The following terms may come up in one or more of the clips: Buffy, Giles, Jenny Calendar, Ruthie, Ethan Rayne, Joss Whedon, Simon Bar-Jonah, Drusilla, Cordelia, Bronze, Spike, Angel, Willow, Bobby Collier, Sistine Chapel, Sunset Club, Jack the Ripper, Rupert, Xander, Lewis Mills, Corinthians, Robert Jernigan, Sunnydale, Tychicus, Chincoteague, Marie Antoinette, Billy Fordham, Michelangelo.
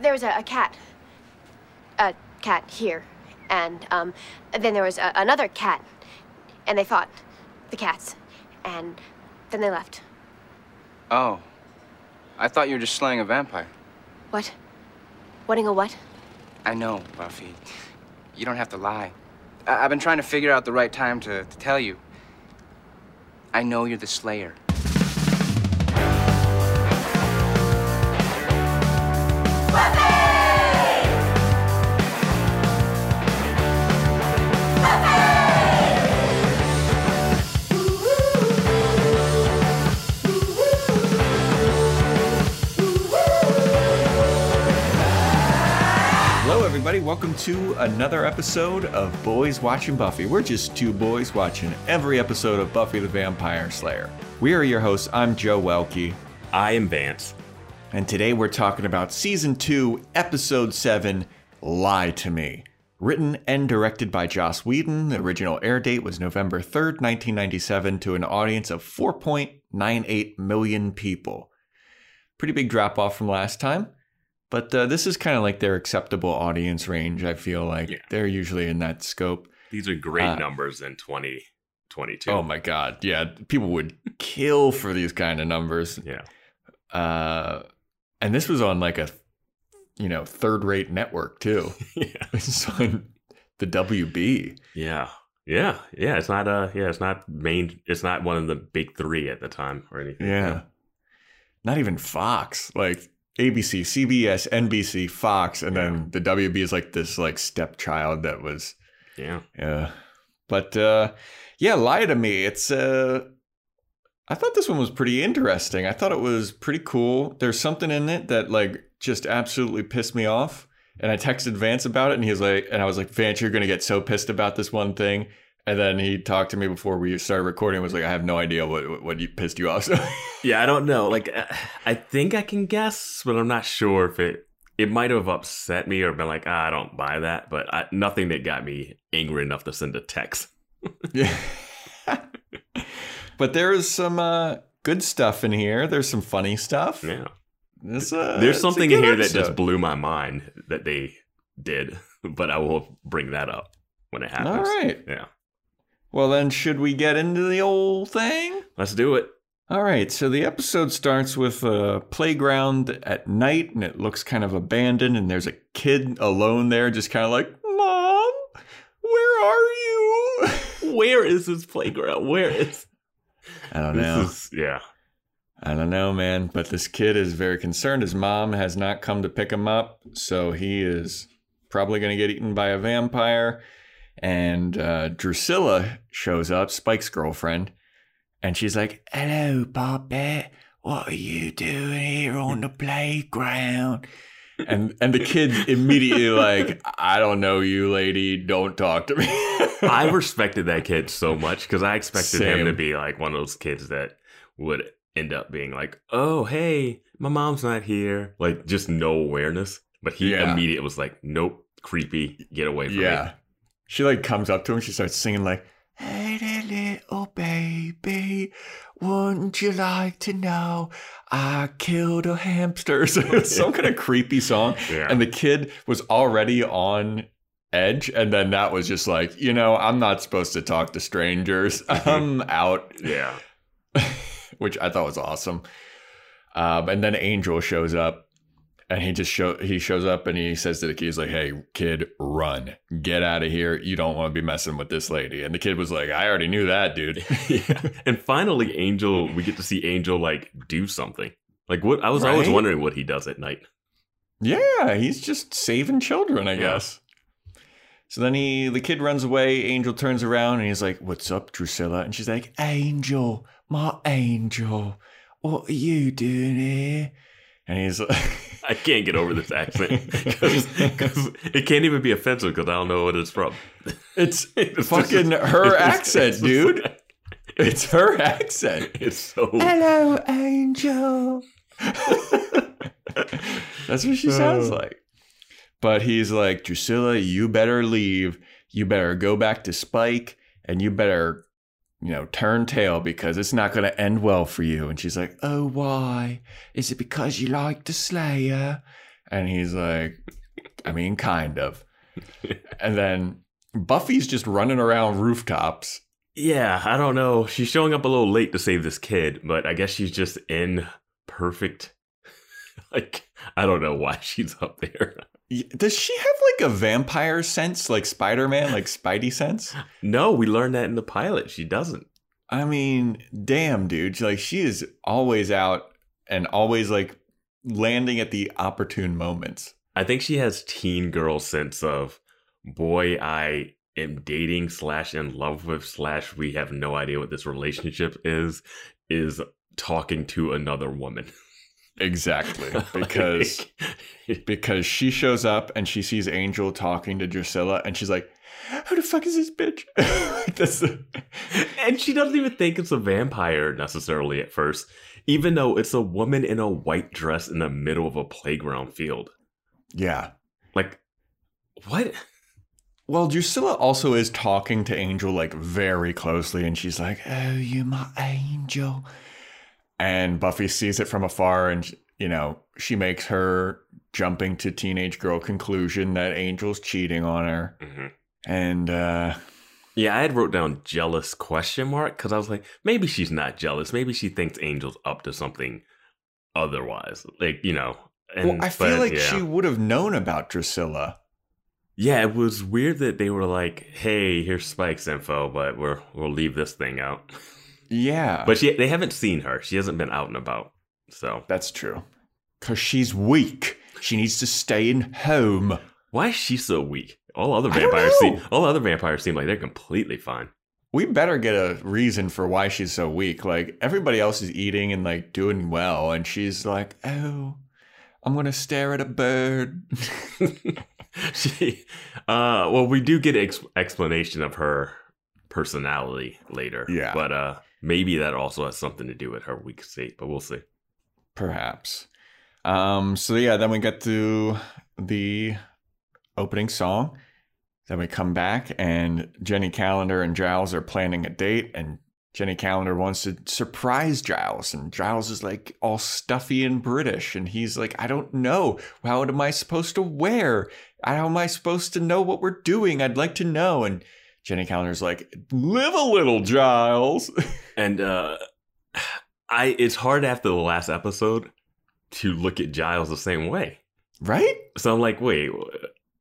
There was a cat. A cat here. And, then there was another cat. And they fought. The cats. And then they left. Oh. I thought you were just slaying a vampire. What? Wetting a what? I know, Buffy. You don't have to lie. I've been trying to figure out the right time to tell you. I know you're the slayer. Welcome to another episode of Boys Watching Buffy. We're just two boys watching every episode of Buffy the Vampire Slayer. We are your hosts. I'm Joe Welke. I am Vance. And today we're talking about Season 2, Episode 7, Lie to Me. Written and directed by Joss Whedon, the original air date was November 3rd, 1997, to an audience of 4.98 million people. Pretty big drop off from last time. But this is kind of like their acceptable audience range, I feel like. Yeah. They're usually in that scope. These are great numbers in 2022. Oh, my God. Yeah. People would kill for these kind of numbers. Yeah. And this was on like a, you know, third-rate network, too. Yeah. It's on the WB. Yeah. Yeah. Yeah. It's not it's not one of the big three at the time or anything. Yeah. No. Not even Fox. Like ABC, CBS, NBC, Fox, and then the WB is like this like stepchild that was, But Lie to Me. It's I thought this one was pretty interesting. I thought it was pretty cool. There's something in it that like just absolutely pissed me off, and I texted Vance about it, and he was like, and I was like, Vance, you're gonna get so pissed about this one thing. And then he talked to me before we started recording and was like, I have no idea what pissed you off. Yeah, I don't know. Like, I think I can guess, but I'm not sure if it might have upset me or been like, I don't buy that. But nothing that got me angry enough to send a text. Yeah. But there is some good stuff in here. There's some funny stuff. Yeah. There's something in here that just blew my mind that they did. But I will bring that up when it happens. All right. Yeah. Well, then, should we get into the old thing? Let's do it. All right. So the episode starts with a playground at night, and it looks kind of abandoned, and there's a kid alone there just kind of like, Mom, where are you? Where is this playground? I don't know. I don't know, man. But this kid is very concerned. His mom has not come to pick him up, so he is probably going to get eaten by a vampire. And Drusilla shows up, Spike's girlfriend, and she's like, hello, Bobette. What are you doing here on the playground? And the kid's immediately like, I don't know you, lady. Don't talk to me. I respected that kid so much because I expected him to be like one of those kids that would end up being like, oh, hey, my mom's not here. Like, just no awareness. But he immediately was like, nope, creepy. Get away from me. She like comes up to him. She starts singing like, hey there, little baby, wouldn't you like to know I killed a hamster? So it's some kind of creepy song. Yeah. And the kid was already on edge. And then that was just like, you know, I'm not supposed to talk to strangers. I'm out. Yeah. Which I thought was awesome. And then Angel shows up. And he shows up and he says to the kid, he's like, hey, kid, run. Get out of here. You don't want to be messing with this lady. And the kid was like, I already knew that, dude. Yeah. And finally, we get to see Angel, like, do something. Like, what? I was always wondering what he does at night. Yeah, he's just saving children, I guess. So then the kid runs away. Angel turns around and he's like, what's up, Drusilla? And she's like, Angel, my angel, what are you doing here? And he's like, I can't get over this accent because it can't even be offensive because I don't know what it's from. It's fucking her accent, dude. It's her accent. It's so. Hello, Angel. That's what she sounds like. But he's like, Drusilla, you better leave. You better go back to Spike and you better you know, turn tail because it's not going to end well for you. And she's like, oh, why? Is it because you like the Slayer? And he's like, I mean, kind of. And then Buffy's just running around rooftops. Yeah, I don't know. She's showing up a little late to save this kid, but I guess she's just in perfect. Like, I don't know why she's up there. Does she have like a vampire sense, like Spider-Man, like Spidey sense? No, we learned that in the pilot. She doesn't. I mean, damn, dude. Like, she is always out and always like landing at the opportune moments. I think she has teen girl sense of, boy, I am dating / in love with / we have no idea what this relationship is talking to another woman. Exactly, because because she shows up and she sees Angel talking to Drusilla and she's like, who the fuck is this bitch? And she doesn't even think it's a vampire necessarily at first, even though it's a woman in a white dress in the middle of a playground field. Yeah. Like, what? Well, Drusilla also is talking to Angel like very closely and she's like, oh, you're my angel. And Buffy sees it from afar and, you know, she makes her jumping to teenage girl conclusion that Angel's cheating on her. Mm-hmm. And yeah, I had wrote down jealous ? Because I was like, maybe she's not jealous. Maybe she thinks Angel's up to something otherwise. Like, you know. And, well, I feel like she would have known about Drusilla. Yeah, it was weird that they were like, hey, here's Spike's info, but we'll leave this thing out. Yeah. But they haven't seen her. She hasn't been out and about. So that's true. Because she's weak. She needs to stay in home. Why is she so weak? All other vampires seem like they're completely fine. We better get a reason for why she's so weak. Like, everybody else is eating and like doing well. And she's like, oh, I'm going to stare at a bird. Well, we do get an explanation of her personality later. Yeah. But maybe that also has something to do with her weak state, but we'll see. Perhaps. So yeah, then we get to the opening song. Then we come back and Jenny Calendar and Giles are planning a date and Jenny Calendar wants to surprise Giles. And Giles is like all stuffy and British. And he's like, I don't know. How am I supposed to wear? How am I supposed to know what we're doing? I'd like to know. And Jenny Calendar's like, live a little, Giles. And it's hard after the last episode to look at Giles the same way. Right? So I'm like, wait,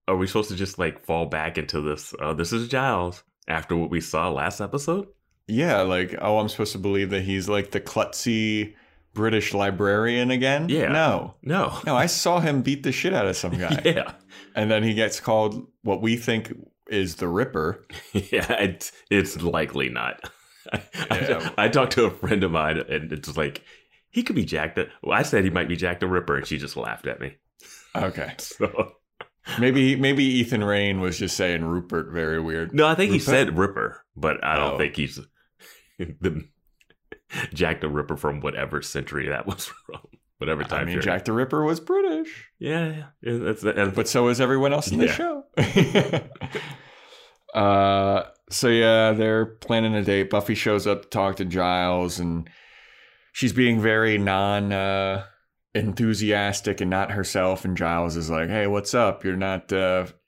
are we supposed to just like fall back into this? This is Giles after what we saw last episode? Yeah, like, oh, I'm supposed to believe that he's like the klutzy British librarian again? Yeah. No, I saw him beat the shit out of some guy. Yeah. And then he gets called what we think is the Ripper. Yeah, it's likely not. Yeah. I talked to a friend of mine and it's like, he could be I said he might be Jack the Ripper and she just laughed at me. Okay. So maybe Ethan Rayne was just saying Rupert very weird. No, I think Rupert? He said Ripper, but I don't think he's the Jack the Ripper from whatever century that was from. Whatever time. I mean, Jack the Ripper was British. Yeah. But so is everyone else in the show. So yeah, they're planning a date. Buffy shows up to talk to Giles and she's being very non-enthusiastic and not herself. And Giles is like, hey, what's up? You're not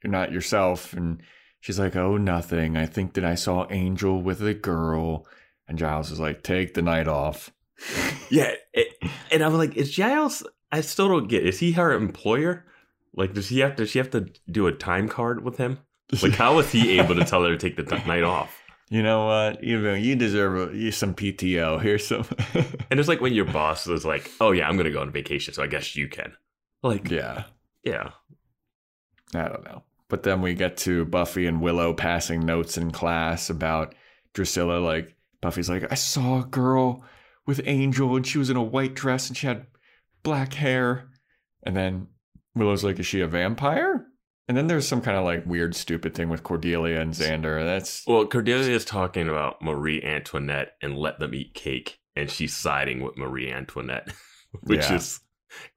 yourself. And she's like, oh, nothing. I think that I saw Angel with a girl. And Giles is like, take the night off. Yeah. And I was like, is Giles, I still don't get, is he her employer? Like, does she have to do a time card with him? Like, how was he able to tell her to take the night off? You know what? You deserve some PTO. Here's some. And it's like when your boss is like, oh, yeah, I'm going to go on vacation, so I guess you can. Like, yeah. Yeah. I don't know. But then we get to Buffy and Willow passing notes in class about Drusilla. Like, Buffy's like, I saw a girl with Angel and she was in a white dress and she had black hair. And then Willow's like, is she a vampire? And then there's some kind of like weird, stupid thing with Cordelia and Xander. Well, Cordelia is talking about Marie Antoinette and let them eat cake. And she's siding with Marie Antoinette, which is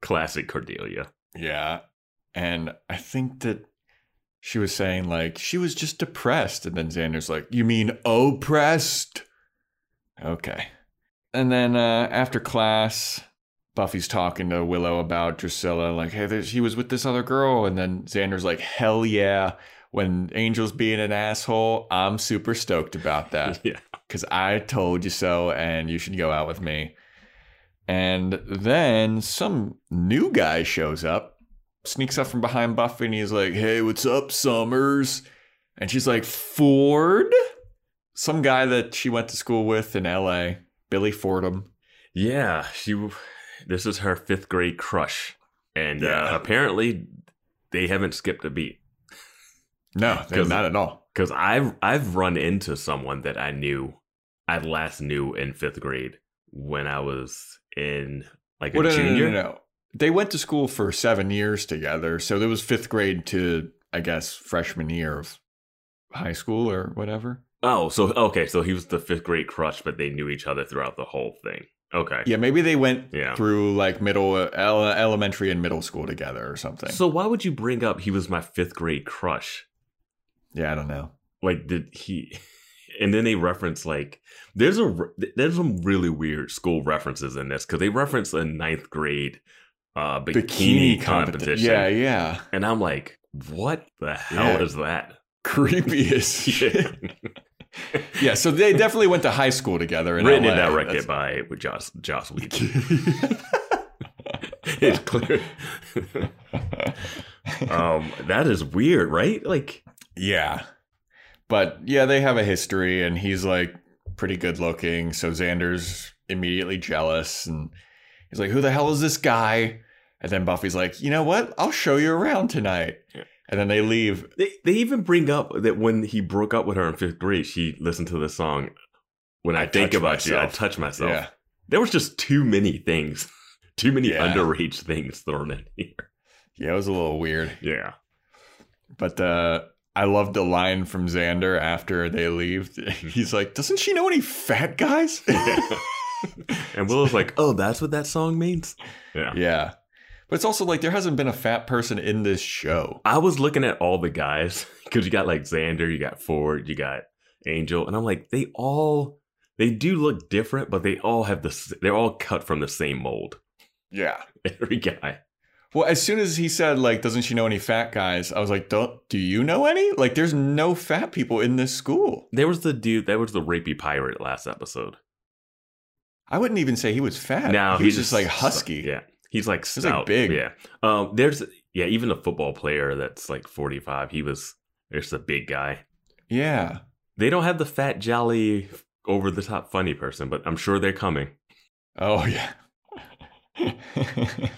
classic Cordelia. Yeah. And I think that she was saying like, she was just depressed. And then Xander's like, you mean oppressed? Okay. And then after class, Buffy's talking to Willow about Drusilla, like, hey, he was with this other girl. And then Xander's like, hell yeah. When Angel's being an asshole, I'm super stoked about that. Yeah. Because I told you so, and you should go out with me. And then some new guy shows up, sneaks up from behind Buffy, and he's like, hey, what's up, Summers? And she's like, Ford? Some guy that she went to school with in L.A., Billy Fordham. Yeah, this is her fifth grade crush. And apparently, they haven't skipped a beat. No, not at all. Because I've run into someone that I last knew in fifth grade when I was in junior. No. They went to school for 7 years together. So there was fifth grade to, I guess, freshman year of high school or whatever. Oh, so okay. So he was the fifth grade crush, but they knew each other throughout the whole thing. Okay. Yeah, maybe they went through like elementary and middle school together or something. So why would you bring up he was my fifth grade crush? Yeah, I don't know. Like, did he? And then they reference like there's some really weird school references in this because they reference a ninth grade bikini competition. Yeah, yeah. And I'm like, what the hell is that? Creepy as shit. Yeah, so they definitely went to high school together. Written and directed by Joss Whedon. It's clear. That is weird, right? Like, yeah. But yeah, they have a history, and he's like pretty good looking. So Xander's immediately jealous, and he's like, "Who the hell is this guy?" And then Buffy's like, "You know what? I'll show you around tonight." Yeah. And then they leave. They even bring up that when he broke up with her in fifth grade, she listened to the song, When I Think About You, I Touch Myself. Yeah. There was just too many things, too many underage things thrown in here. Yeah, it was a little weird. Yeah. But I loved the line from Xander after they leave. He's like, doesn't she know any fat guys? Yeah. And Willow's like, oh, that's what that song means? Yeah. Yeah. But it's also like there hasn't been a fat person in this show. I was looking at all the guys because you got like Xander, you got Ford, you got Angel. And I'm like, they do look different, but they're all cut from the same mold. Yeah. Every guy. Well, as soon as he said, like, doesn't she know any fat guys? I was like, do you know any? Like, there's no fat people in this school. There was the dude that was the rapey pirate last episode. I wouldn't even say he was fat. No, he was just like husky. Yeah. He's like stout. He's like big. Yeah. Even a football player that's like 45. He was just a big guy. Yeah. They don't have the fat, jolly, over the top funny person, but I'm sure they're coming. Oh, yeah.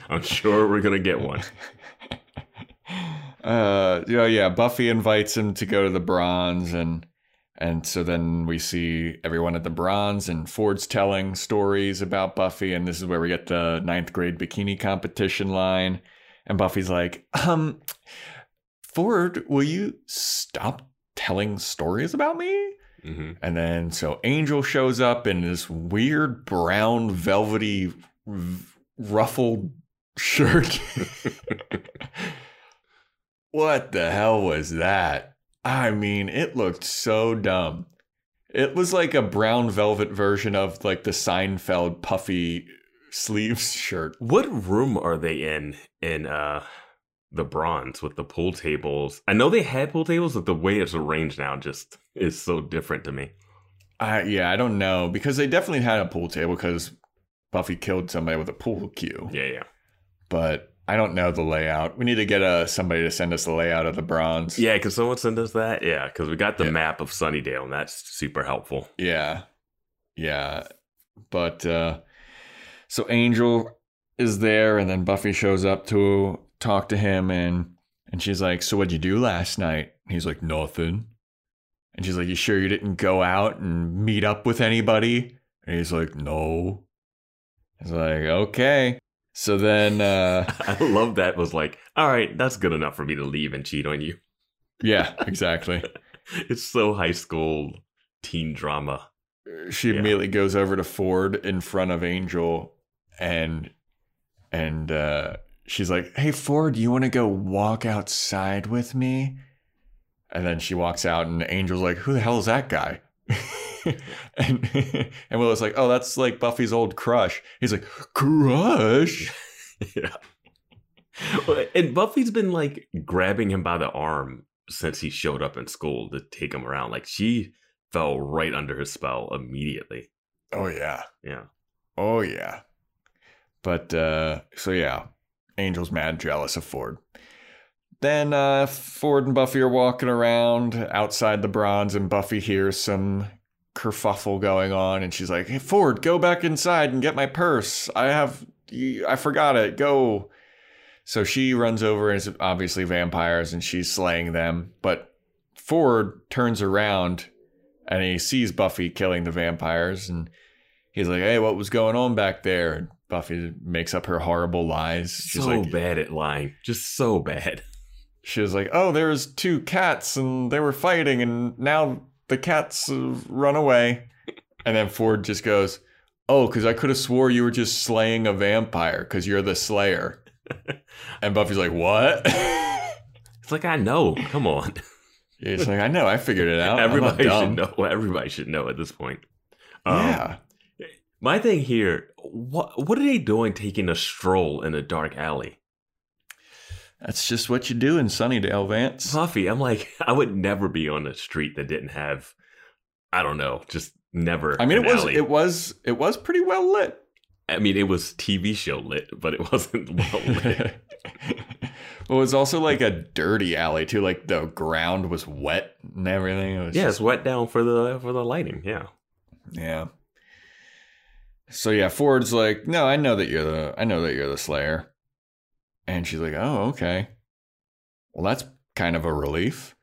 I'm sure we're going to get one. Buffy invites him to go to the Bronze. And so then we see everyone at the Bronze, and Ford's telling stories about Buffy. And this is where we get the ninth grade bikini competition line. And Buffy's like, Ford, will you stop telling stories about me? Mm-hmm. And then so Angel shows up in this weird brown velvety ruffled shirt. What the hell was that? I mean, it looked so dumb. It was like a brown velvet version of like the Seinfeld puffy sleeves shirt. What room are they in the Bronze with the pool tables? I know they had pool tables, but the way it's arranged now just is so different to me. I don't know, because they definitely had a pool table because Buffy killed somebody with a pool cue. Yeah, yeah. But I don't know the layout. We need to get somebody to send us the layout of the Bronze. Yeah, can someone send us that? Yeah, because we got the map of Sunnydale, and that's super helpful. Yeah. Yeah. But so Angel is there, and then Buffy shows up to talk to him, and she's like, so what'd you do last night? And he's like, nothing. And she's like, you sure you didn't go out and meet up with anybody? And he's like, no. He's like, okay. So then I love that was like, all right, that's good enough for me to leave and cheat on you. Yeah, exactly. It's so high school teen drama. She immediately goes over to Ford in front of Angel and she's like, hey, Ford, you want to go walk outside with me? And then she walks out and Angel's like, who the hell is that guy? And Willow's like, oh, that's like Buffy's old crush. He's like, crush? Yeah. Well, and Buffy's been like grabbing him by the arm since he showed up in school to take him around. Like, she fell right under his spell immediately. Oh, yeah. Yeah. Oh, yeah. But so, yeah, Angel's mad jealous of Ford. Then Ford and Buffy are walking around outside the Bronze, and Buffy hears some kerfuffle going on, and she's like, hey, Ford, go back inside and get my purse. I forgot it. Go. So she runs over, and it's obviously vampires, and she's slaying them. But Ford turns around, and he sees Buffy killing the vampires, and he's like, hey, what was going on back there? And Buffy makes up her horrible lies. She's so like, bad at lying. Just so bad. She was like, oh, there's two cats, and they were fighting, and now the cats run away. And then Ford just goes, oh, because I could have swore you were just slaying a vampire because you're the slayer. And Buffy's like, what? It's like, I know. Come on. Yeah, it's like, I know. I figured it out. Everybody should know. Everybody should know at this point. Yeah. My thing here, what are they doing taking a stroll in a dark alley? That's just what you do in Sunnydale, Vance. Buffy, I'm like, I would never be on a street that didn't have, I don't know, just never. I mean, it was pretty well lit. I mean, it was TV show lit, but it wasn't well lit. Well, it was also like a dirty alley too. Like the ground was wet and everything. It was it's wet down for the lighting. Yeah. Yeah. So yeah, Ford's like, no, I know that you're the slayer. And she's like, oh, okay. Well, that's kind of a relief.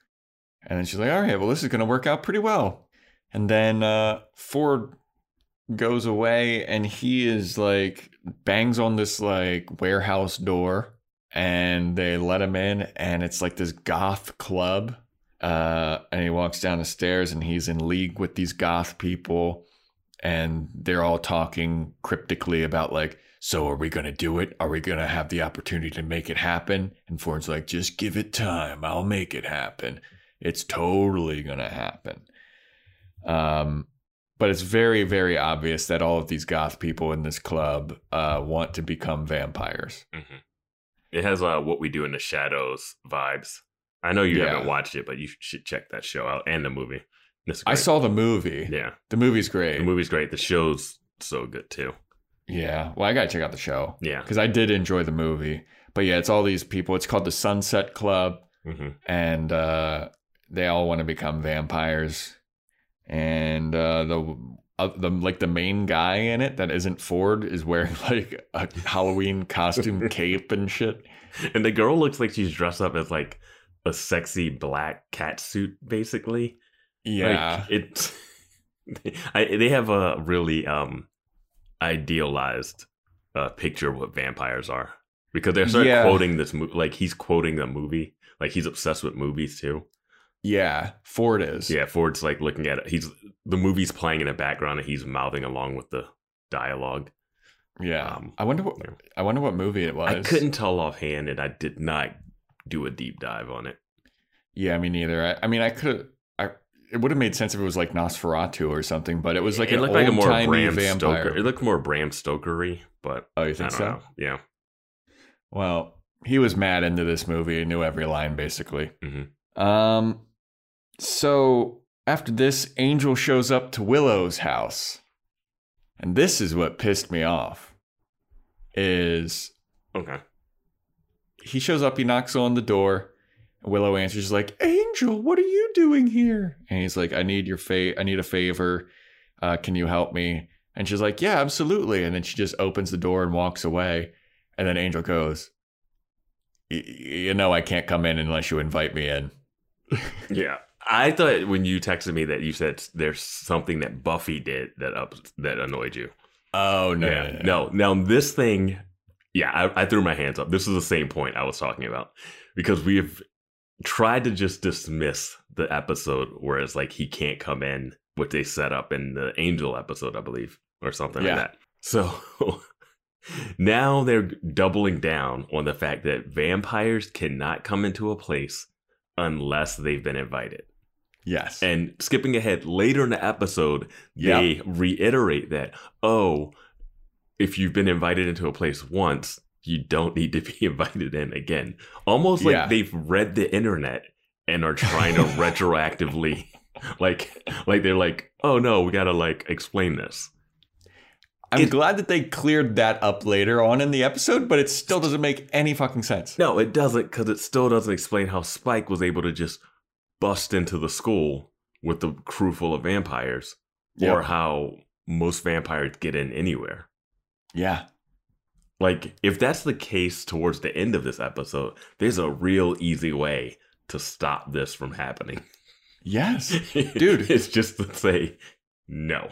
And then she's like, all right, well, this is going to work out pretty well. And then Ford goes away, and he is like, bangs on this like warehouse door, and they let him in, and it's like this goth club. And he walks down the stairs, and he's in league with these goth people, and they're all talking cryptically about like, so are we going to do it? Are we going to have the opportunity to make it happen? And Ford's like, just give it time. I'll make it happen. It's totally going to happen. But it's very, very obvious that all of these goth people in this club want to become vampires. Mm-hmm. It has What We Do in the Shadows vibes. I know you haven't watched it, but you should check that show out and the movie. I saw the movie. Yeah. The movie's great. The movie's great. The show's so good, too. Yeah. Well, I got to check out the show. Yeah. Because I did enjoy the movie. But yeah, it's all these people. It's called the Sunset Club. Mm-hmm. And they all want to become vampires. And the main guy in it that isn't Ford is wearing like a Halloween costume cape and shit. And the girl looks like she's dressed up as like a sexy black cat suit, basically. Yeah. Like, they have a really... idealized picture of what vampires are, because they start quoting this movie. Like, he's quoting the movie. Like, he's obsessed with movies too. Yeah, Ford is. Yeah, Ford's like looking at it. The movie's playing in the background, and he's mouthing along with the dialogue. Yeah, I wonder what movie it was. I couldn't tell offhand, and I did not do a deep dive on it. Yeah, me neither. It would have made sense if it was like Nosferatu or something, but it was like an old-timey vampire. Stoker. It looked more Bram Stokery, but oh, you think I don't know. Yeah. Well, he was mad into this movie. He knew every line, basically. Mm-hmm. So after this, Angel shows up to Willow's house, and this is what pissed me off. He shows up. He knocks on the door. Willow answers like, Angel, what are you doing here? And he's like, I need a favor. Can you help me? And she's like, yeah, absolutely. And then she just opens the door and walks away. And then Angel goes, you know, I can't come in unless you invite me in. Yeah. I thought when you texted me that you said there's something that Buffy did that annoyed you. Oh, no. Yeah. No. Now this thing. Yeah, I threw my hands up. This is the same point I was talking about, because we have tried to just dismiss the episode where it's like he can't come in, what they set up in the Angel episode, I believe, or something like that. So now they're doubling down on the fact that vampires cannot come into a place unless they've been invited. Yes. And skipping ahead later in the episode, they reiterate that, oh, if you've been invited into a place once, you don't need to be invited in again. Almost like they've read the internet and are trying to retroactively, like they're like, oh no, we gotta like explain this. I'm glad that they cleared that up later on in the episode, but it still doesn't make any fucking sense. No, it doesn't, because it still doesn't explain how Spike was able to just bust into the school with the crew full of vampires, or how most vampires get in anywhere. Yeah. Like, if that's the case towards the end of this episode, there's a real easy way to stop this from happening. Yes. Dude. It's just to say no.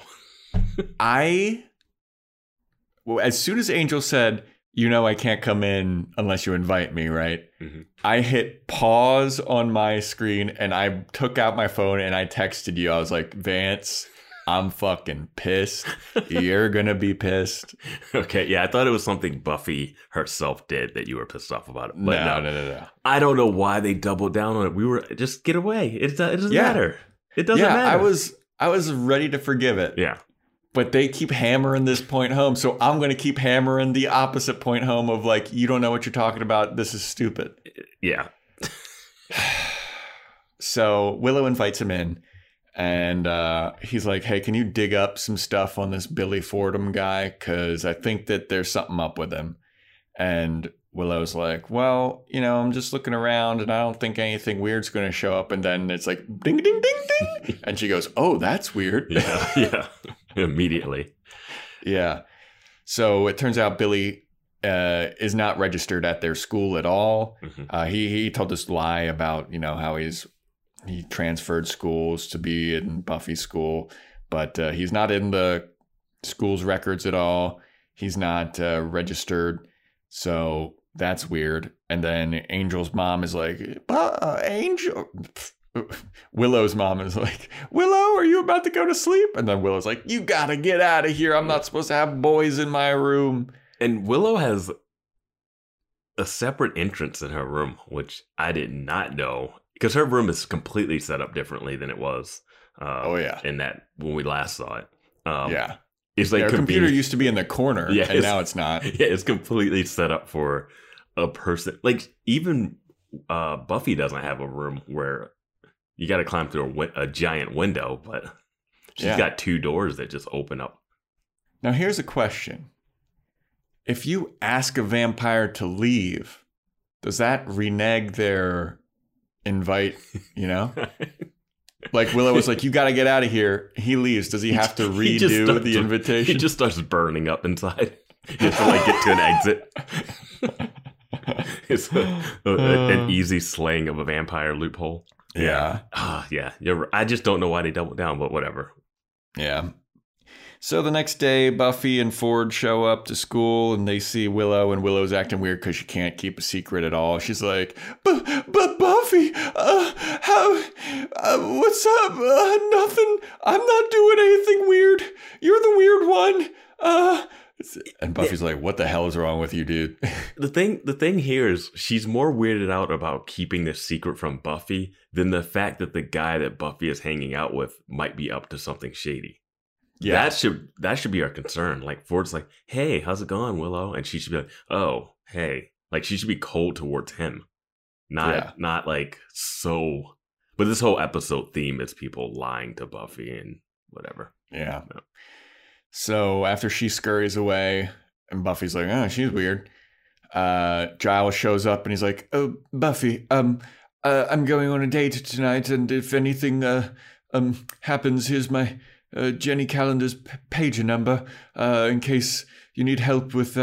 Well, as soon as Angel said, you know, I can't come in unless you invite me, right? Mm-hmm. I hit pause on my screen and I took out my phone and I texted you. I was like, Vance, I'm fucking pissed. You're going to be pissed. Okay. Yeah. I thought it was something Buffy herself did that you were pissed off about. But no. I don't know why they doubled down on it. We were just get away. It doesn't matter. It doesn't matter. I was ready to forgive it. Yeah. But they keep hammering this point home. So I'm going to keep hammering the opposite point home of like, you don't know what you're talking about. This is stupid. Yeah. So Willow invites him in and he's like, hey, can you dig up some stuff on this Billy Fordham guy? Because I think that there's something up with him. And Willow's like, well, you know, I'm just looking around and I don't think anything weird's going to show up. And then it's like, ding, ding, ding, ding. And she goes, oh, that's weird. Yeah, yeah. Immediately. Yeah. So it turns out Billy is not registered at their school at all. Mm-hmm. He told this lie about, you know, how he transferred schools to be in Buffy's school, but he's not in the school's records at all. He's not registered. So that's weird. And then Angel's mom is like, Angel... Willow's mom is like, Willow, are you about to go to sleep? And then Willow's like, you gotta get out of here. I'm not supposed to have boys in my room. And Willow has a separate entrance in her room, which I did not know, because her room is completely set up differently than it was in that when we last saw it. It's like her computer used to be in the corner and now it's not. Yeah, it's completely set up for a person. Like even Buffy doesn't have a room where you got to climb through a giant window, but she's got two doors that just open up. Now, here's a question. If you ask a vampire to leave, does that renege their invite, you know? Like Willow was like, you got to get out of here. He leaves. Does he have to redo the invitation? He just starts burning up inside. You have to like get to an exit. It's an easy slaying of a vampire loophole. Yeah. You're, I just don't know why they doubled down, but whatever. Yeah. So the next day, Buffy and Ford show up to school and they see Willow, and Willow's acting weird because she can't keep a secret at all. She's like, but Buffy, what's up? Nothing. I'm not doing anything weird. You're the weird one. And Buffy's like, what the hell is wrong with you, dude? The thing here is she's more weirded out about keeping this secret from Buffy than the fact that the guy that Buffy is hanging out with might be up to something shady. Yeah. That should be our concern. Like Ford's like, hey, how's it going, Willow? And she should be like, oh, hey. Like she should be cold towards him. Not like so. But this whole episode theme is people lying to Buffy and whatever. Yeah. You know? So after she scurries away and Buffy's like, oh, she's weird. Giles shows up and he's like, oh, Buffy, I'm going on a date tonight. And if anything happens, here's my Jenny Calendar's pager number in case you need help with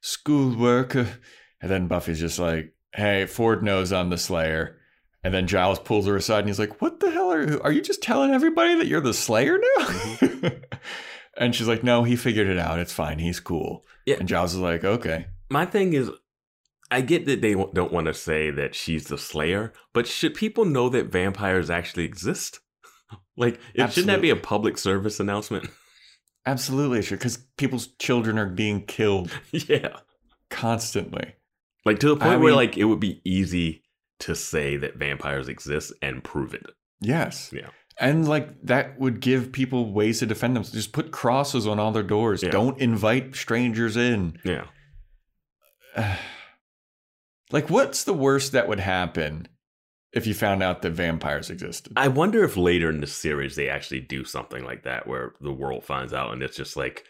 schoolwork. And then Buffy's just like, hey, Ford knows I'm the Slayer. And then Giles pulls her aside and he's like, what the hell are you just telling everybody that you're the Slayer now? And she's like, no, he figured it out. It's fine. He's cool. Yeah. And Giles is like, okay. My thing is, I get that they don't want to say that she's the Slayer, but should people know that vampires actually exist? Like, shouldn't that be a public service announcement? Absolutely, sure. Because people's children are being killed. Yeah. Constantly. Like, to the point where, like, it would be easy to say that vampires exist and prove it. Yes. Yeah. And like that would give people ways to defend them. So just put crosses on all their doors. Yeah. Don't invite strangers in. Yeah. Like, what's the worst that would happen if you found out that vampires existed? I wonder if later in the series they actually do something like that where the world finds out and it's just like,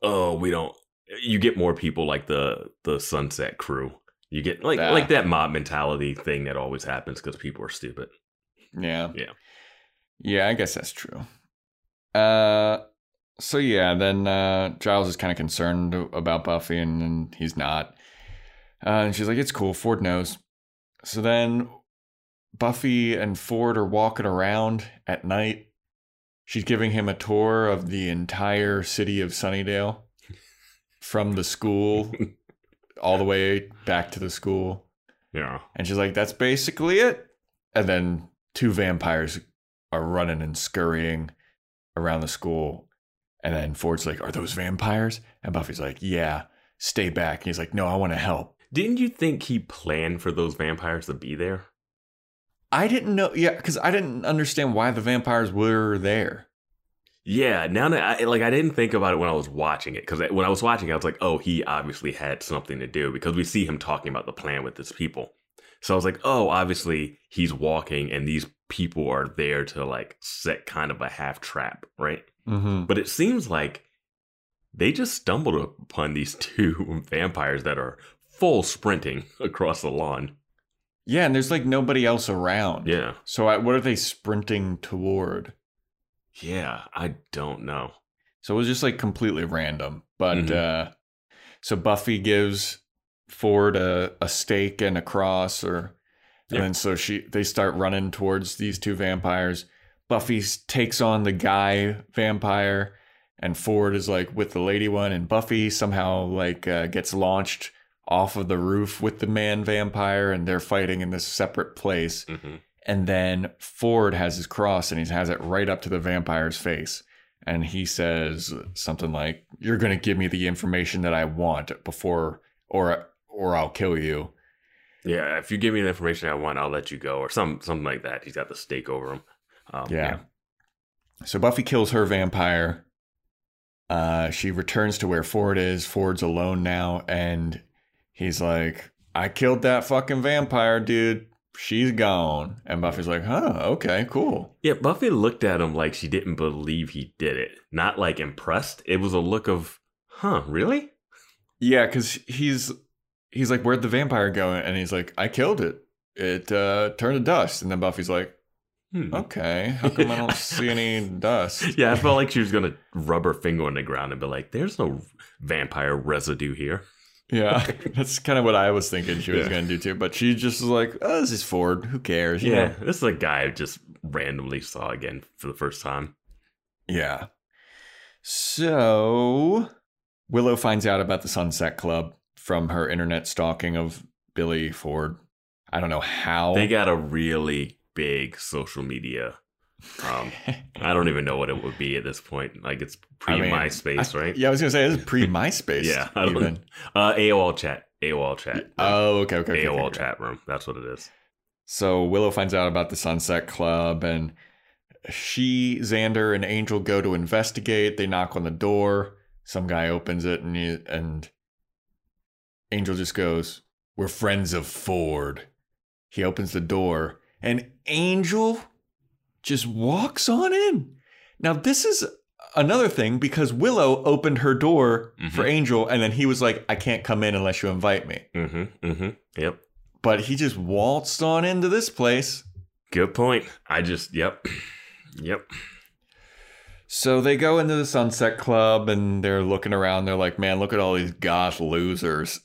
oh, we don't. You get more people like the Sunset Crew. You get like that mob mentality thing that always happens because people are stupid. Yeah. Yeah. Yeah, I guess that's true. So yeah, then Giles is kind of concerned about Buffy, and he's not. And she's like, it's cool, Ford knows. So then Buffy and Ford are walking around at night. She's giving him a tour of the entire city of Sunnydale from the school all the way back to the school. Yeah. And she's like, that's basically it. And then two vampires are running and scurrying around the school. And then Ford's like, are those vampires? And Buffy's like, yeah, stay back. And he's like, no, I want to help. Didn't you think he planned for those vampires to be there? I didn't know. Yeah, because I didn't understand why the vampires were there. Yeah, now that I didn't think about it when I was watching it. Because when I was watching it, I was like, oh, he obviously had something to do. Because we see him talking about the plan with his people. So I was like, oh, obviously he's walking and these people are there to like set kind of a half trap, right? Mm-hmm. But it seems like they just stumbled upon these two vampires that are full sprinting across the lawn. Yeah, and there's like nobody else around. Yeah. So what are they sprinting toward? Yeah, I don't know. So it was just like completely random. But so Buffy gives Ford a stake and a cross, or and then so they start running towards these two vampires. Buffy takes on the guy vampire, and Ford is like with the lady one, and Buffy somehow like gets launched off of the roof with the man vampire, and they're fighting in this separate place. Mm-hmm. And then Ford has his cross, and he has it right up to the vampire's face. And he says something like, "You're going to give me the information that I want before, or I'll kill you." Yeah, if you give me the information I want, I'll let you go, or something like that. He's got the stake over him. Yeah. So Buffy kills her vampire. She returns to where Ford is. Ford's alone now, and he's like, "I killed that fucking vampire, dude. She's gone." And Buffy's like, "Huh? Okay, cool." Yeah, Buffy looked at him like she didn't believe he did it. Not like impressed. It was a look of, "Huh? Really?" Yeah, because he's like, "Where'd the vampire go?" And he's like, "I killed it. It turned to dust." And then Buffy's like, okay, how come I don't see any dust? Yeah, I felt like she was going to rub her finger on the ground and be like, there's no vampire residue here. Yeah, that's kind of what I was thinking she was going to do too. But she just was like, oh, this is Ford. Who cares? Yeah, this is a guy I just randomly saw again for the first time. Yeah. So Willow finds out about the Sunset Club from her internet stalking of Billy Ford. I don't know how. They got a really big social media. I don't even know what it would be at this point. Like it's pre-MySpace, right? Yeah, I was going to say it's pre-Myspace. Yeah. I don't even. AOL chat. Oh, okay. AOL chat room. That's what it is. So Willow finds out about the Sunset Club, and she, Xander, and Angel go to investigate. They knock on the door. Some guy opens it, and Angel just goes, "We're friends of Ford." He opens the door, and Angel just walks on in. Now, this is another thing, because Willow opened her door for Angel, and then he was like, "I can't come in unless you invite me." Yep. But he just waltzed on into this place. Good point. Yep. So they go into the Sunset Club, and they're looking around. They're like, man, look at all these goth losers.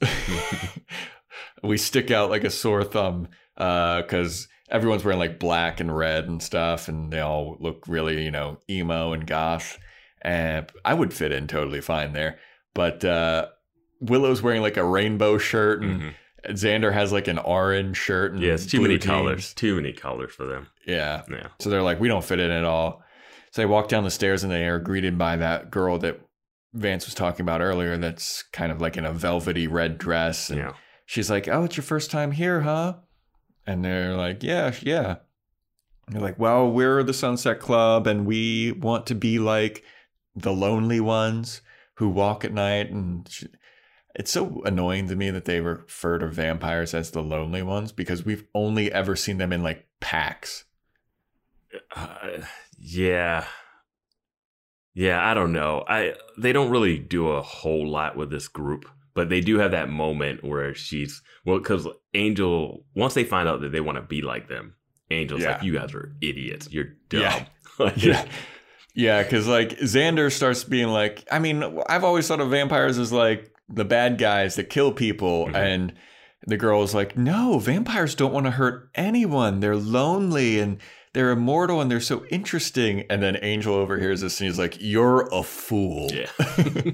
We stick out like a sore thumb, because everyone's wearing like black and red and stuff, and they all look really, emo and goth. And I would fit in totally fine there. But Willow's wearing like a rainbow shirt, and Xander has like an orange shirt. And it's too many colors. Too many colors for them. Yeah. So they're like, we don't fit in at all. So they walk down the stairs, and they are greeted by that girl that Vance was talking about earlier that's kind of like in a velvety red dress. And she's like, "Oh, it's your first time here, huh?" And they're like, yeah. You're like, well, we're the Sunset Club and we want to be like the lonely ones who walk at night. And it's so annoying to me that they refer to vampires as the lonely ones, because we've only ever seen them in like packs. Yeah, I don't know. They don't really do a whole lot with this group, but they do have that moment where because Angel, once they find out that they want to be like them, Angel's like, you guys are idiots. You're dumb. Yeah, because like Xander starts being like, I mean, I've always thought of vampires as like the bad guys that kill people. Mm-hmm. And the girl is like, no, vampires don't want to hurt anyone. They're lonely and they're immortal and they're so interesting. And then Angel overhears this and he's like, you're a fool. Yeah.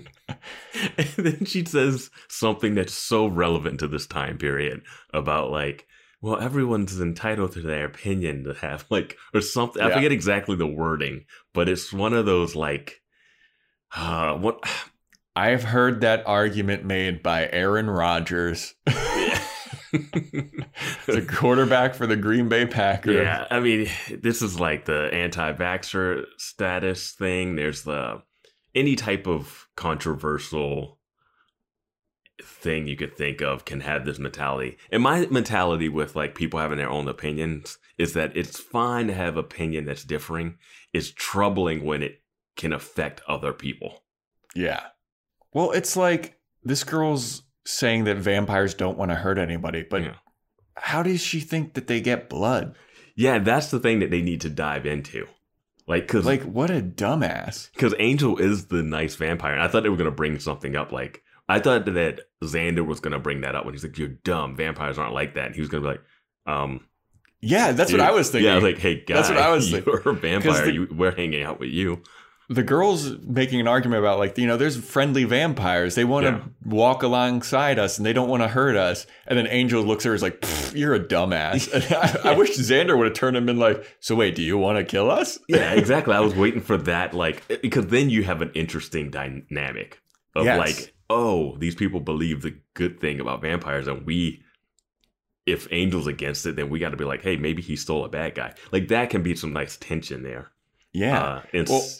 And then she says something that's so relevant to this time period about like, well, everyone's entitled to their opinion to have like, or something. I forget exactly the wording, but it's one of those like, what? I've heard that argument made by Aaron Rodgers. The quarterback for the Green Bay Packers. Yeah, I mean, this is like the anti-vaxxer status thing. There's any type of controversial thing you could think of can have this mentality. And my mentality with like people having their own opinions is that it's fine to have opinion that's differing. It's troubling when it can affect other people. Yeah. Well, it's like this girl's saying that vampires don't want to hurt anybody, but how does she think that they get blood? Yeah, that's the thing that they need to dive into. Like, cause what a dumbass. Because Angel is the nice vampire. And I thought they were going to bring something up. Like, I thought that Xander was going to bring that up when he's like, you're dumb. Vampires aren't like that. And he was going to be like, yeah, that's what I was thinking. Yeah, I was like, hey, guys, you're a vampire. We're hanging out with you. The girl's making an argument about like, you know, there's friendly vampires. They want to walk alongside us and they don't want to hurt us. And then Angel looks at her and is like, you're a dumbass. And I wish Xander would have turned him in like, so wait, do you want to kill us? Yeah, exactly. I was waiting for that. Like, because then you have an interesting dynamic of like, oh, these people believe the good thing about vampires. And if Angel's against it, then we got to be like, hey, maybe he stole a bad guy. Like that can be some nice tension there. Yeah.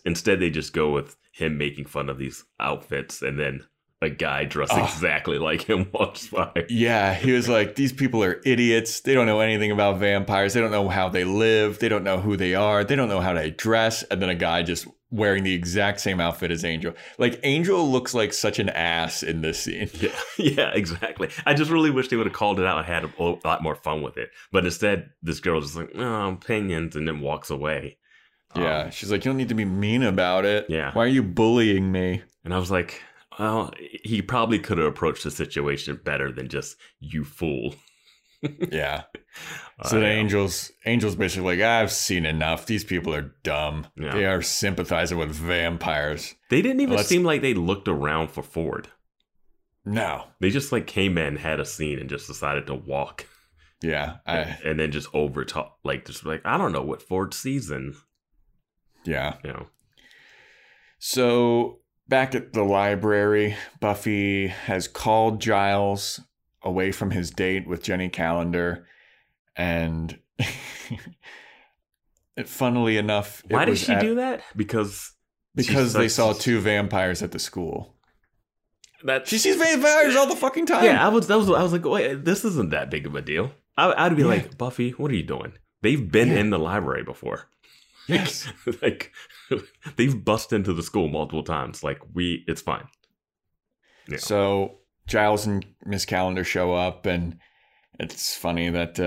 Instead, they just go with him making fun of these outfits, and then a guy dressed exactly like him walks by. Yeah, he was like, "These people are idiots. They don't know anything about vampires. They don't know how they live. They don't know who they are. They don't know how they dress." And then a guy just wearing the exact same outfit as Angel. Like Angel looks like such an ass in this scene. Yeah, exactly. I just really wish they would have called it out and had a lot more fun with it. But instead, this girl's just like, "Oh, opinions," and then walks away. Yeah, she's like, you don't need to be mean about it. Yeah. Why are you bullying me? And I was like, well, he probably could have approached the situation better than just, you fool. Yeah. So the Angel's basically like, I've seen enough. These people are dumb. Yeah. They are sympathizing with vampires. They didn't even seem like they looked around for Ford. No. They just like came in, had a scene, and just decided to walk. Yeah. And then just overtalk. Like, just like, I don't know what Ford sees in. Yeah. Yeah. So back at the library, Buffy has called Giles away from his date with Jenny Calendar. And funnily enough, why did she do that? Because they saw two vampires at the school. She sees vampires all the fucking time. Yeah, I was like, wait, this isn't that big of a deal. I'd be like, Buffy, what are you doing? They've been in the library before. Yes. Like they've bust into the school multiple times. Like it's fine. Yeah. So Giles and Miss Calendar show up, and it's funny that,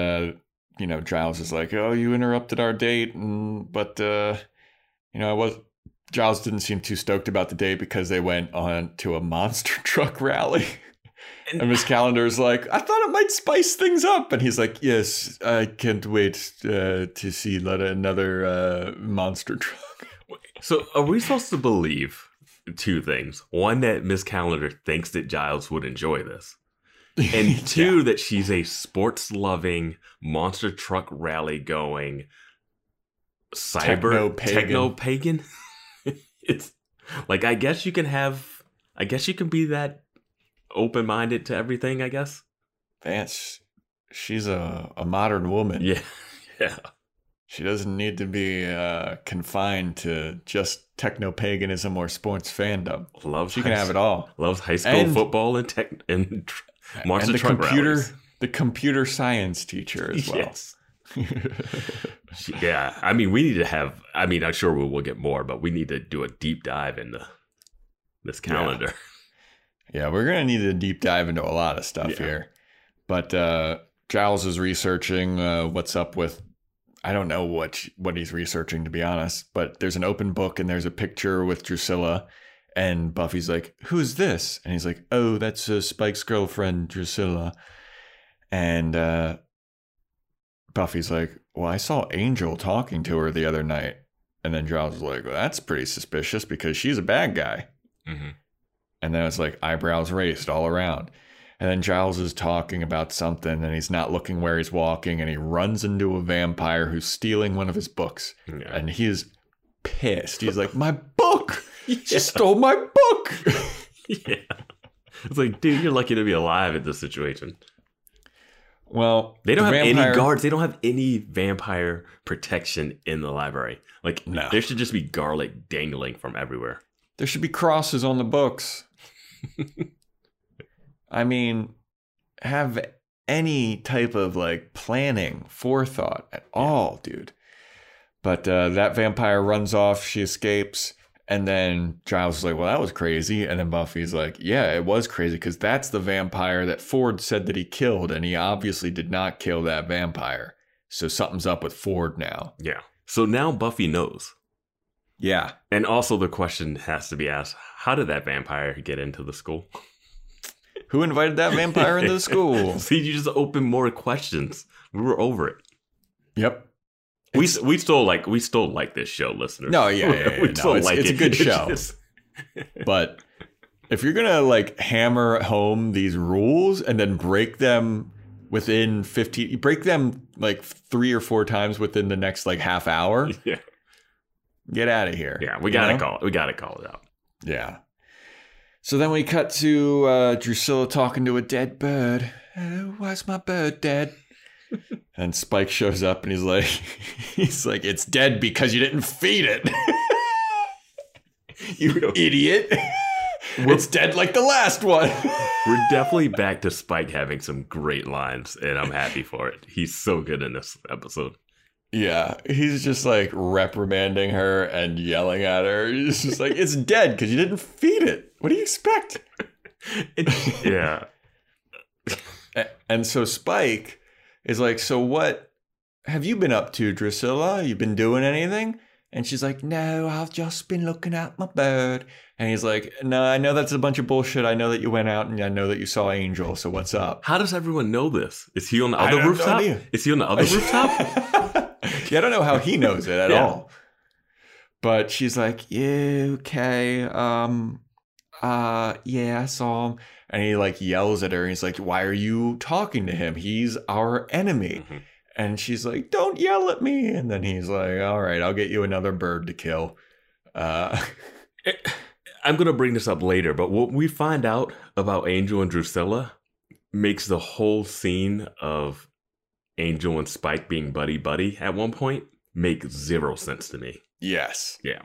you know, Giles is like, oh, you interrupted our date. But you know, Giles didn't seem too stoked about the date because they went on to a monster truck rally. And Miss Calendar's like, I thought it might spice things up. And he's like, yes, I can't wait to see another monster truck. So are we supposed to believe two things? One, that Miss Calendar thinks that Giles would enjoy this. And two, that she's a sports-loving, monster truck rally-going, cyber techno-pagan? It's like, I guess you can be that open-minded to everything, I guess. She's a modern woman. Yeah. She doesn't need to be confined to just techno-paganism or sports fandom. She can have it all. Loves high school football and tech and march the truck rallies. The computer science teacher as well. Yes. Yeah, I mean, we need to have. I mean, I'm sure we will get more, but we need to do a deep dive into this calendar. Yeah, we're gonna need a deep dive into a lot of stuff here. But Giles is researching what's up with. I don't know what he's researching, to be honest, but there's an open book and there's a picture with Drusilla, and Buffy's like, "Who's this?" And he's like, "Oh, that's Spike's girlfriend, Drusilla." And Buffy's like, "Well, I saw Angel talking to her the other night." And then Giles is like, "Well, that's pretty suspicious because she's a bad guy." Mm-hmm. And then it's like eyebrows raised all around. And then Giles is talking about something and he's not looking where he's walking and he runs into a vampire who's stealing one of his books. Yeah. And he is pissed. He's like, "My book! She stole my book!" Yeah. It's like, dude, you're lucky to be alive in this situation. Well, they don't have any guards. They don't have any vampire protection in the library. Like, no. There should just be garlic dangling from everywhere. There should be crosses on the books. I mean, have any type of like planning, forethought at all, dude. But that vampire runs off, she escapes, and then Giles is like, "Well, that was crazy." And then Buffy's like, "Yeah, it was crazy because that's the vampire that Ford said that he killed, and he obviously did not kill that vampire. So something's up with Ford now." Yeah. So now Buffy knows. Yeah. And also the question has to be asked, how did that vampire get into the school? Who invited that vampire into the school? See, you just opened more questions. We were over it. Yep. We still like this show, listeners. No, yeah. It's a good show. But if you're going to like hammer home these rules and then break them within 15, you break them like 3 or 4 times within the next like half hour. Yeah. Get out of here. Yeah, we got to call it out. Yeah. So then we cut to Drusilla talking to a dead bird. "Oh, why's my bird dead?" And Spike shows up and he's like, "It's dead because you didn't feed it." You idiot. It's dead like the last one. We're definitely back to Spike having some great lines, and I'm happy for it. He's so good in this episode. Yeah, he's just like reprimanding her and yelling at her. He's just like, "It's dead because you didn't feed it. What do you expect?" Yeah. And so Spike is like, "So what have you been up to, Drusilla? You been doing anything?" And she's like, "No, I've just been looking at my bird." And he's like, "No, I know that's a bunch of bullshit. I know that you went out and I know that you saw Angel. So what's up?" How does everyone know this? Is he on the other rooftop? Is he on the other rooftop? Yeah, I don't know how he knows it at all. But she's like, "Yeah, okay. Yeah, I saw him." And he like yells at her. And he's like, "Why are you talking to him? He's our enemy." Mm-hmm. And she's like, "Don't yell at me." And then he's like, "All right, I'll get you another bird to kill." I'm going to bring this up later, but what we find out about Angel and Drusilla makes the whole scene of Angel and Spike being buddy-buddy at one point make zero sense to me. Yes. Yeah.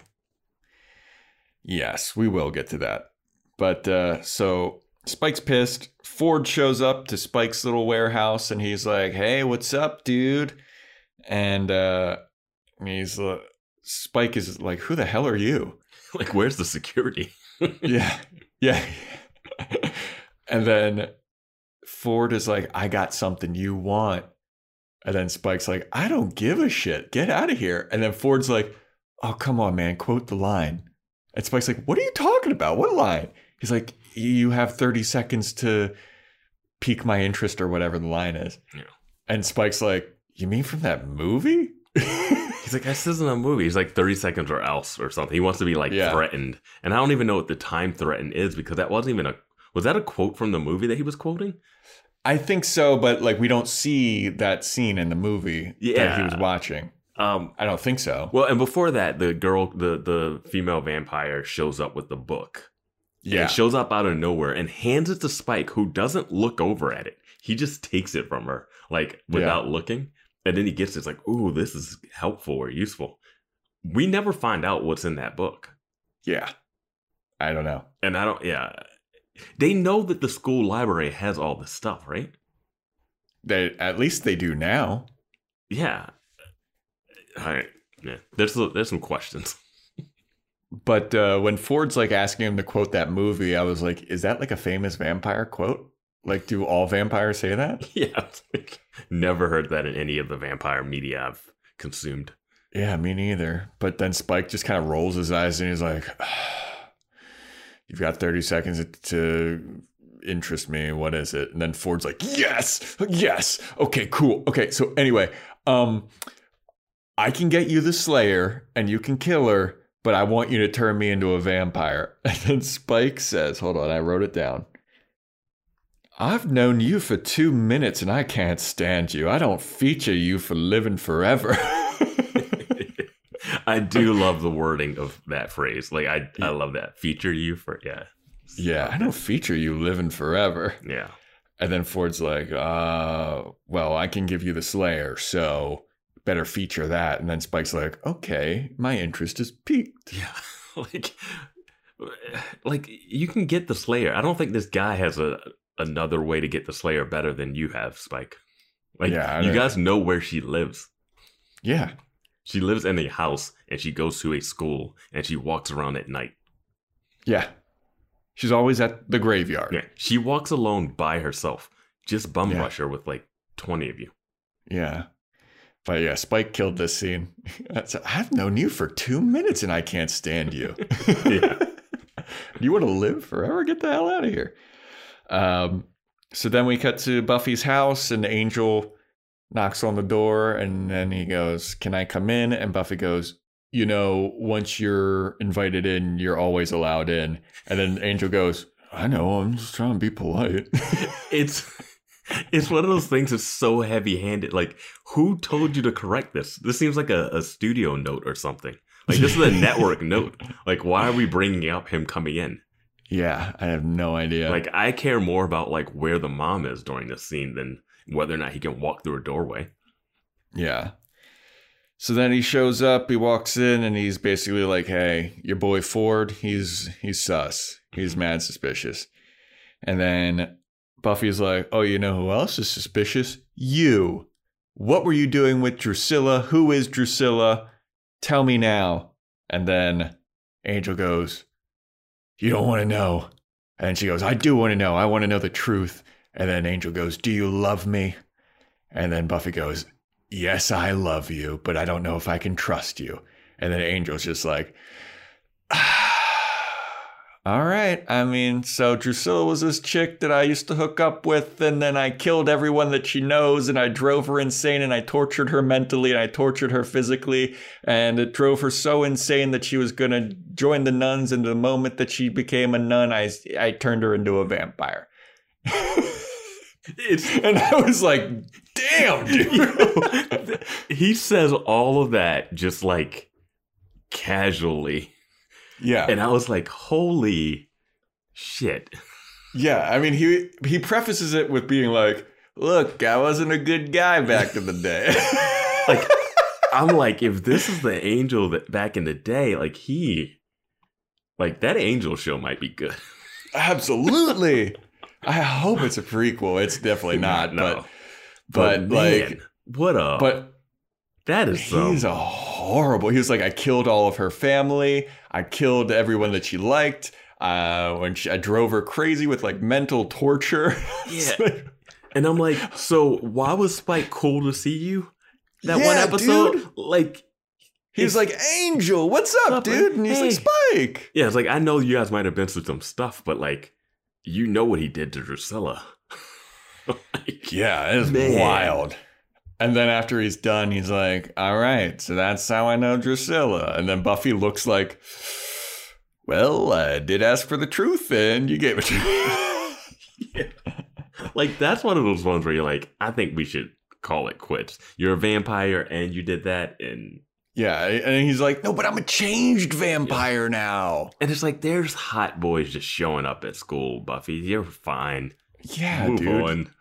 Yes, we will get to that. But so Spike's pissed. Ford shows up to Spike's little warehouse and he's like, "Hey, what's up, dude?" And Spike is like, "Who the hell are you? Like, where's the security?" Yeah. And then Ford is like, "I got something you want." And then Spike's like, "I don't give a shit. Get out of here." And then Ford's like, "Oh, come on, man. Quote the line." And Spike's like, "What are you talking about? What line?" He's like, "You have 30 seconds to pique my interest," or whatever the line is. Yeah. And Spike's like, "You mean from that movie?" He's like, "This isn't a movie." He's like, 30 seconds or else or something. He wants to be like threatened. And I don't even know what the time threatened is, because that wasn't even was that a quote from the movie that he was quoting? I think so, but like we don't see that scene in the movie that he was watching. I don't think so. Well, and before that, the female vampire shows up with the book. Yeah. And shows up out of nowhere and hands it to Spike, who doesn't look over at it. He just takes it from her, like without looking. And then he gets it, it's like, ooh, this is helpful or useful. We never find out what's in that book. Yeah. I don't know. And I don't, yeah. They know that the school library has all this stuff, right? At least they do now. Yeah. All right. Yeah. There's some questions. But when Ford's like asking him to quote that movie, I was like, is that like a famous vampire quote? Like, do all vampires say that? Yeah. Like, never heard that in any of the vampire media I've consumed. Yeah, me neither. But then Spike just kind of rolls his eyes and he's like, you've got 30 seconds to interest me. What is it? And then Ford's like, yes, yes. Okay, cool. Okay. So anyway, I can get you the Slayer and you can kill her, but I want you to turn me into a vampire. And then Spike says, hold on, I wrote it down. I've known you for 2 minutes and I can't stand you. I don't feature you for living forever. I do love the wording of that phrase. Like, I love that. Feature you for, yeah. Yeah, I don't feature you living forever. Yeah. And then Ford's like, well, I can give you the Slayer, so better feature that. And then Spike's like, okay, my interest is piqued. Yeah. like you can get the Slayer. I don't think this guy has another way to get the Slayer better than you have, Spike. Like, yeah, you guys know where she lives. Yeah. She lives in a house and she goes to a school and she walks around at night. Yeah. She's always at the graveyard. Yeah. She walks alone by herself. Just bum rush her with like 20 of you. Yeah. But yeah, Spike killed this scene. I've known you for 2 minutes and I can't stand you. Yeah. You want to live forever? Get the hell out of here. So then we cut to Buffy's house and Angel knocks on the door and then he goes, can I come in? And Buffy goes, you know, once you're invited in, you're always allowed in. And then Angel goes, I know, I'm just trying to be polite. It's one of those things that's so heavy-handed. Like, who told you to correct this? This seems like a studio note or something. Like, this is a network note. Like, why are we bringing up him coming in? Yeah, I have no idea. Like, I care more about, like, where the mom is during this scene than whether or not he can walk through a doorway. Yeah. So then he shows up, he walks in, and he's basically like, hey, your boy Ford, he's sus. He's mad suspicious. And then Buffy's like, oh, you know who else is suspicious? You. What were you doing with Drusilla? Who is Drusilla? Tell me now. And then Angel goes, you don't want to know. And she goes, I do want to know. I want to know the truth. And then Angel goes, do you love me? And then Buffy goes, yes, I love you, but I don't know if I can trust you. And then Angel's just like, all right. I mean, so Drusilla was this chick that I used to hook up with, and then I killed everyone that she knows, and I drove her insane, and I tortured her mentally, and I tortured her physically, and it drove her so insane that she was going to join the nuns, and the moment that she became a nun, I turned her into a vampire. And I was like, damn, dude. He says all of that just like casually. Yeah. And I was like, holy shit. Yeah. I mean, he prefaces it with being like, look, I wasn't a good guy back in the day. Like, I'm like, if this is the Angel that back in the day, like that Angel show might be good. Absolutely. I hope it's a prequel. It's definitely not. No. But man, like, what a, but that is, he's a horrible. He was like, I killed all of her family. I killed everyone that she liked. I drove her crazy with like mental torture. Yeah. Like, and I'm like, so why was Spike cool to see you? That one episode? Dude. Like, he's like, Angel, what's up, dude? And he's like, Spike. Yeah, it's like, I know you guys might have been through some stuff, but like, you know what he did to Drusilla. Like, yeah, it's wild. And then after he's done, he's like, all right, so that's how I know Drusilla. And then Buffy looks like, well, I did ask for the truth and you gave it to me. Yeah. Like, that's one of those ones where you're like, I think we should call it quits. You're a vampire and you did that. And yeah, and he's like, no, but I'm a changed vampire now. And it's like, there's hot boys just showing up at school, Buffy. You're fine. Yeah, move on.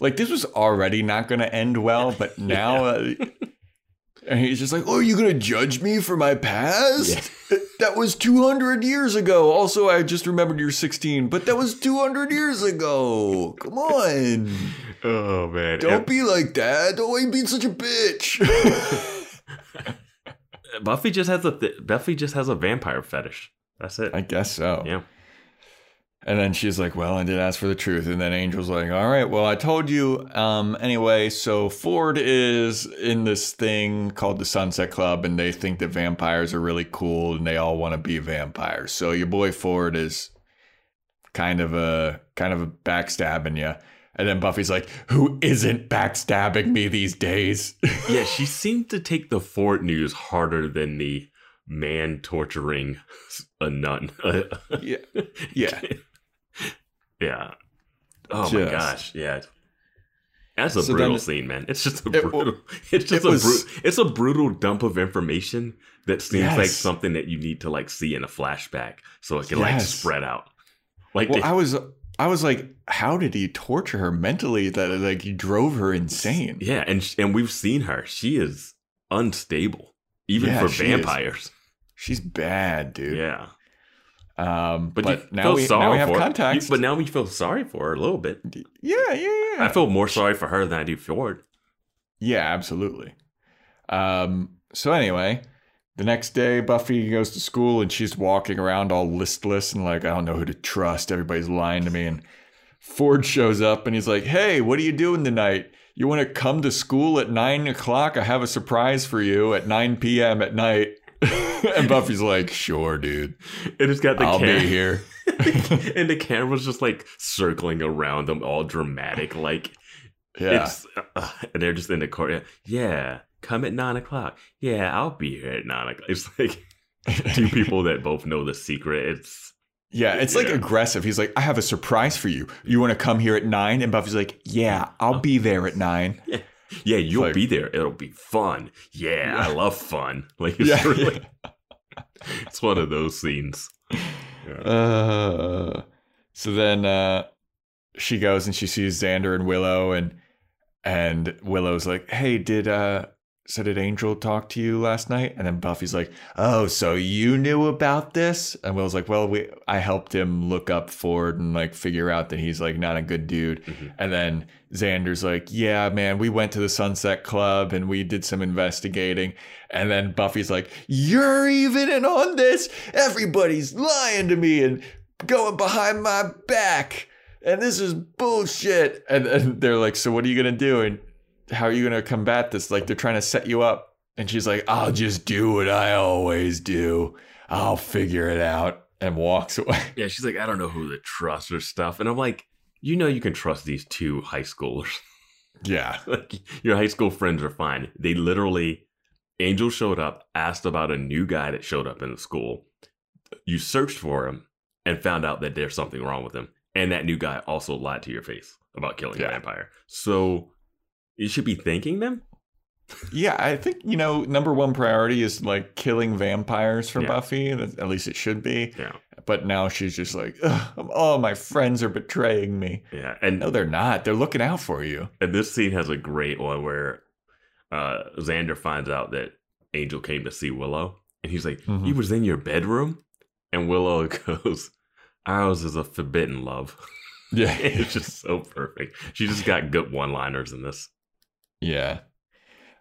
Like, this was already not going to end well, but now and he's just like, oh, are you going to judge me for my past? Yeah. That was 200 years ago. Also, I just remembered you're 16, but that was 200 years ago. Come on. Oh, man. Don't be like that. Don't like being such a bitch. Buffy just has a vampire fetish. That's it. I guess so. Yeah. And then she's like, well, I did ask for the truth. And then Angel's like, all right, well, I told you. Anyway, so Ford is in this thing called the Sunset Club, and they think that vampires are really cool, and they all want to be vampires. So your boy Ford is kind of a backstabbing you. And then Buffy's like, who isn't backstabbing me these days? Yeah, she seemed to take the Ford news harder than the man torturing a nun. Yeah. Yeah. Yeah. Oh, just, my gosh. Yeah. That's a brutal scene, man. It's just a brutal. It's a brutal dump of information that seems like something that you need to like see in a flashback so it can like spread out. Like, well, I was like, how did he torture her mentally that like he drove her insane? Yeah, and we've seen her. She is unstable, even for vampires. She's bad, dude. Yeah. But now we have context. But now we feel sorry for her a little bit. Yeah. I feel more sorry for her than I do Fjord. Yeah, absolutely. So anyway, the next day, Buffy goes to school and she's walking around all listless and like, I don't know who to trust. Everybody's lying to me. And Ford shows up and he's like, hey, what are you doing tonight? You want to come to school at 9:00? I have a surprise for you at 9 p.m. at night. And Buffy's like, sure, dude. And it's got the I'll be here. And the camera's just like circling around them, all dramatic, like. Yeah. It's, and they're just in the court. Yeah, come at 9:00. Yeah, I'll be here at 9:00. It's like two people that both know the secret. It's like aggressive. He's like, I have a surprise for you. You want to come here at 9? And Buffy's like, yeah, I'll be there at 9. Yeah. Yeah, you'll be there. It'll be fun. Yeah, I love fun. Like, it's really, it's one of those scenes. Yeah. So then she goes and she sees Xander and Willow, and Willow's like, "Hey, did Angel talk to you last night?" And then Buffy's like, "Oh, so you knew about this?" And Willow's like, "Well, I helped him look up Ford and like figure out that he's like not a good dude." Mm-hmm. And then Xander's like, "Yeah, man, we went to the Sunset Club and we did some investigating." And then Buffy's like, "You're even in on this? Everybody's lying to me and going behind my back. And this is bullshit." And they're like, "So what are you going to do? And how are you going to combat this? Like, they're trying to set you up." And she's like, "I'll just do what I always do. I'll figure it out." And walks away. Yeah, she's like, "I don't know who to trust or stuff." And I'm like, you know you can trust these two high schoolers. Yeah. Like, your high school friends are fine. They literally, Angel showed up, asked about a new guy that showed up in the school. You searched for him and found out that there's something wrong with him. And that new guy also lied to your face about killing a vampire. So you should be thanking them. Yeah, I think, you know, number one priority is like killing vampires for Buffy. At least it should be. Yeah. But now she's just like, ugh, all my friends are betraying me. Yeah. And no, they're not. They're looking out for you. And this scene has a great one where Xander finds out that Angel came to see Willow. And he's like, "He was in your bedroom?" And Willow goes, "Ours is a forbidden love." Yeah. It's just so perfect. She just got good one-liners in this. Yeah.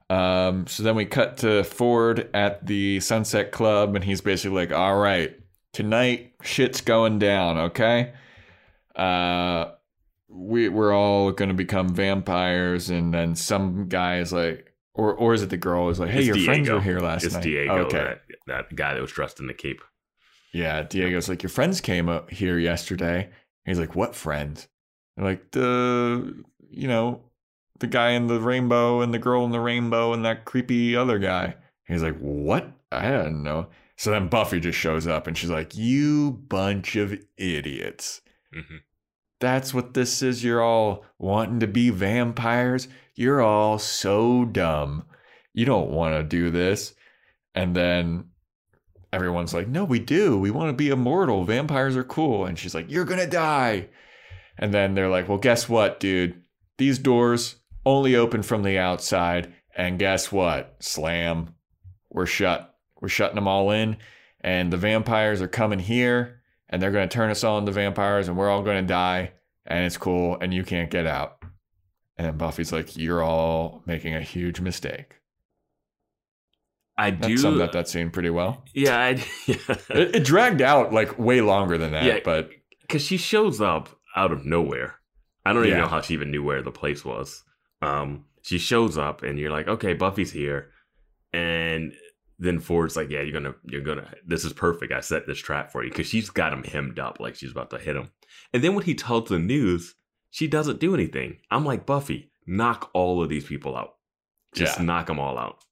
So then we cut to Ford at the Sunset Club, and he's basically like, "All right, tonight shit's going down, okay? We're all going to become vampires." And then some guy is like, or is it the girl is like, "Hey, it's your Diego. Friends were here last night." It's Diego, okay. that guy that was dressed in the cape. Yeah, Diego's like, "Your friends came up here yesterday." He's like, "What friends?" They're like, the guy in the rainbow and the girl in the rainbow and that creepy other guy." He's like, "What? I don't know." So then Buffy just shows up and she's like, "You bunch of idiots. Mm-hmm. That's what this is. You're all wanting to be vampires. You're all so dumb. You don't want to do this." And then everyone's like, "No, we do. We want to be immortal. Vampires are cool." And she's like, "You're going to die." And then they're like, "Well, guess what, dude? These doors only open from the outside. And guess what? Slam. We're shut. We're shutting them all in. And the vampires are coming here. And they're going to turn us all into vampires. And we're all going to die. And it's cool. And you can't get out. And Buffy's like, you're all making a huge mistake. I do. That summed up that scene pretty well. Yeah. It dragged out like way longer than that. Yeah, but because she shows up out of nowhere. I don't even know how she even knew where the place was. She shows up and you're like, okay, Buffy's here. And then Ford's like, yeah, you're gonna, this is perfect. I set this trap for you. Cause she's got him hemmed up. Like she's about to hit him. And then when he tells the news, she doesn't do anything. I'm like, Buffy, knock all of these people out. Just knock them all out.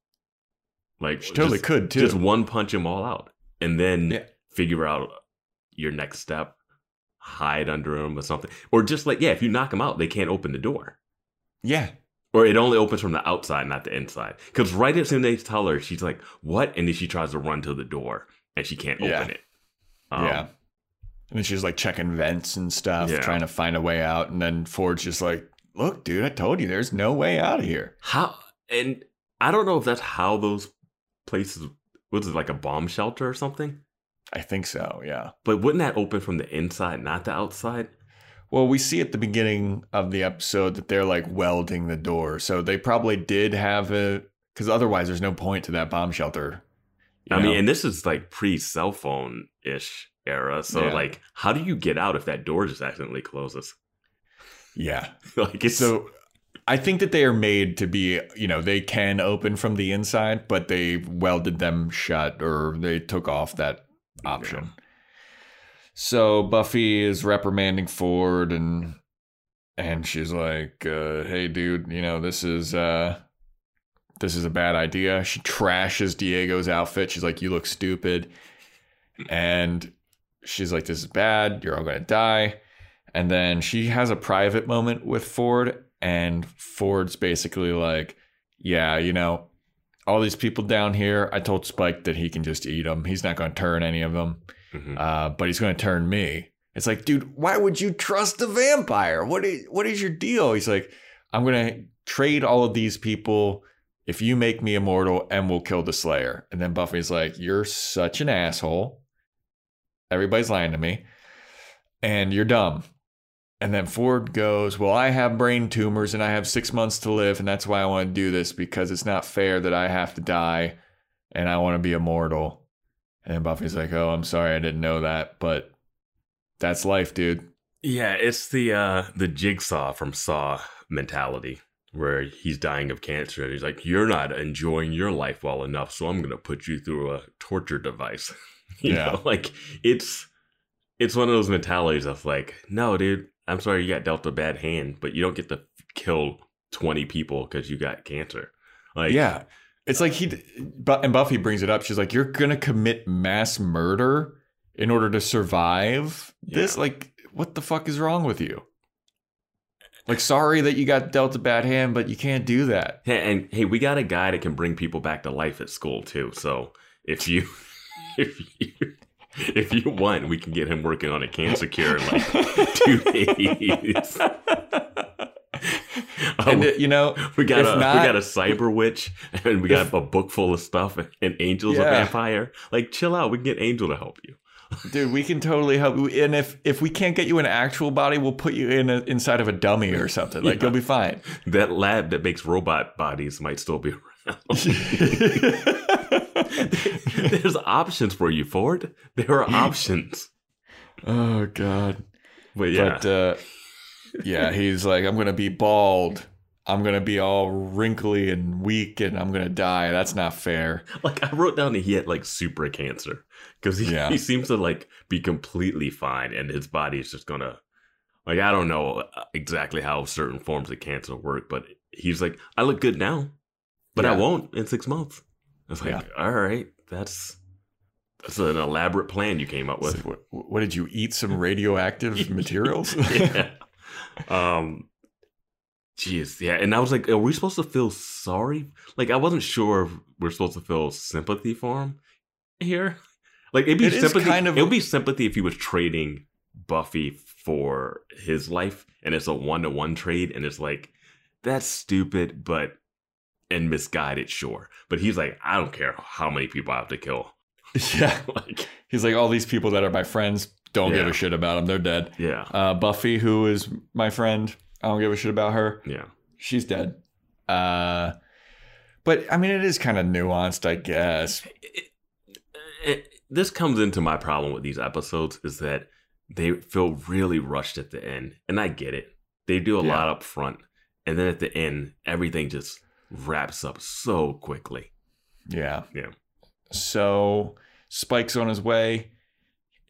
Like she totally could too. Just one punch them all out. And then figure out your next step. Hide under them or something. Or just like, if you knock them out, they can't open the door. Yeah. Or it only opens from the outside, not the inside. Because right as soon as they tell her, she's like, what? And then she tries to run to the door and she can't open it. And then she's like checking vents and stuff, trying to find a way out. And then Ford's just like, look, dude, I told you there's no way out of here. How? And I don't know if that's how those places, was it like a bomb shelter or something? I think so, yeah. But wouldn't that open from the inside, not the outside? Well, we see at the beginning of the episode that they're like welding the door. So they probably did have it, because otherwise there's no point to that bomb shelter. I mean, and this is like pre-cell phone-ish era. So like, how do you get out if that door just accidentally closes? Yeah. So I think that they are made to be, they can open from the inside, but they welded them shut or they took off that option. Yeah. So Buffy is reprimanding Ford and she's like, hey dude, this is a bad idea. She trashes Diego's outfit. She's like, you look stupid. And she's like, this is bad. You're all going to die. And then she has a private moment with Ford and Ford's basically like, yeah, all these people down here, I told Spike that he can just eat them. He's not going to turn any of them, but he's going to turn me. It's like, dude, why would you trust the vampire? What is your deal? He's like, I'm going to trade all of these people if you make me immortal and we'll kill the Slayer. And then Buffy's like, you're such an asshole. Everybody's lying to me. And you're dumb. And then Ford goes, well, I have brain tumors and I have 6 months to live. And that's why I want to do this, because it's not fair that I have to die and I want to be immortal. And then Buffy's like, oh, I'm sorry. I didn't know that. But that's life, dude. Yeah, it's the Jigsaw from Saw mentality where he's dying of cancer. And he's like, you're not enjoying your life well enough. So I'm going to put you through a torture device. you know, like it's one of those mentalities of like, no, dude. I'm sorry you got dealt a bad hand, but you don't get to kill 20 people because you got cancer. It's like and Buffy brings it up. She's like, you're going to commit mass murder in order to survive this? Like, what the fuck is wrong with you? Like, sorry that you got dealt a bad hand, but you can't do that. And hey, we got a guy that can bring people back to life at school, too. So if you want, we can get him working on a cancer cure in like 2 days. We got a cyber witch and we got a book full of stuff and Angel's a vampire. Like, chill out. We can get Angel to help you. Dude, we can totally help you. And if we can't get you an actual body, we'll put you in inside of a dummy or something. Like, you'll be fine. That lab that makes robot bodies might still be around. There's options for you, Ford. There are options. Oh, God. But he's like, I'm going to be bald. I'm going to be all wrinkly and weak and I'm going to die. That's not fair. Like, I wrote down that he had like super cancer because he seems to like be completely fine and his body is just going to, like, I don't know exactly how certain forms of cancer work, but he's like, I look good now, but I won't in 6 months. I was like, all right, that's an elaborate plan you came up with. So what did you eat? Some radioactive materials? Yeah. Geez, yeah. And I was like, are we supposed to feel sorry? Like, I wasn't sure if we're supposed to feel sympathy for him here. Like, it would be sympathy if he was trading Buffy for his life, and it's a 1-to-1 trade, and it's like that's stupid, but and misguided, sure. But he's like, I don't care how many people I have to kill. Yeah. Like, he's like, all these people that are my friends, don't give a shit about them. They're dead. Yeah. Buffy, who is my friend, I don't give a shit about her. Yeah. She's dead. But, I mean, it is kind of nuanced, I guess. This comes into my problem with these episodes is that they feel really rushed at the end. And I get it. They do a lot up front. And then at the end, everything just wraps up so quickly. Yeah. Yeah. So Spike's on his way.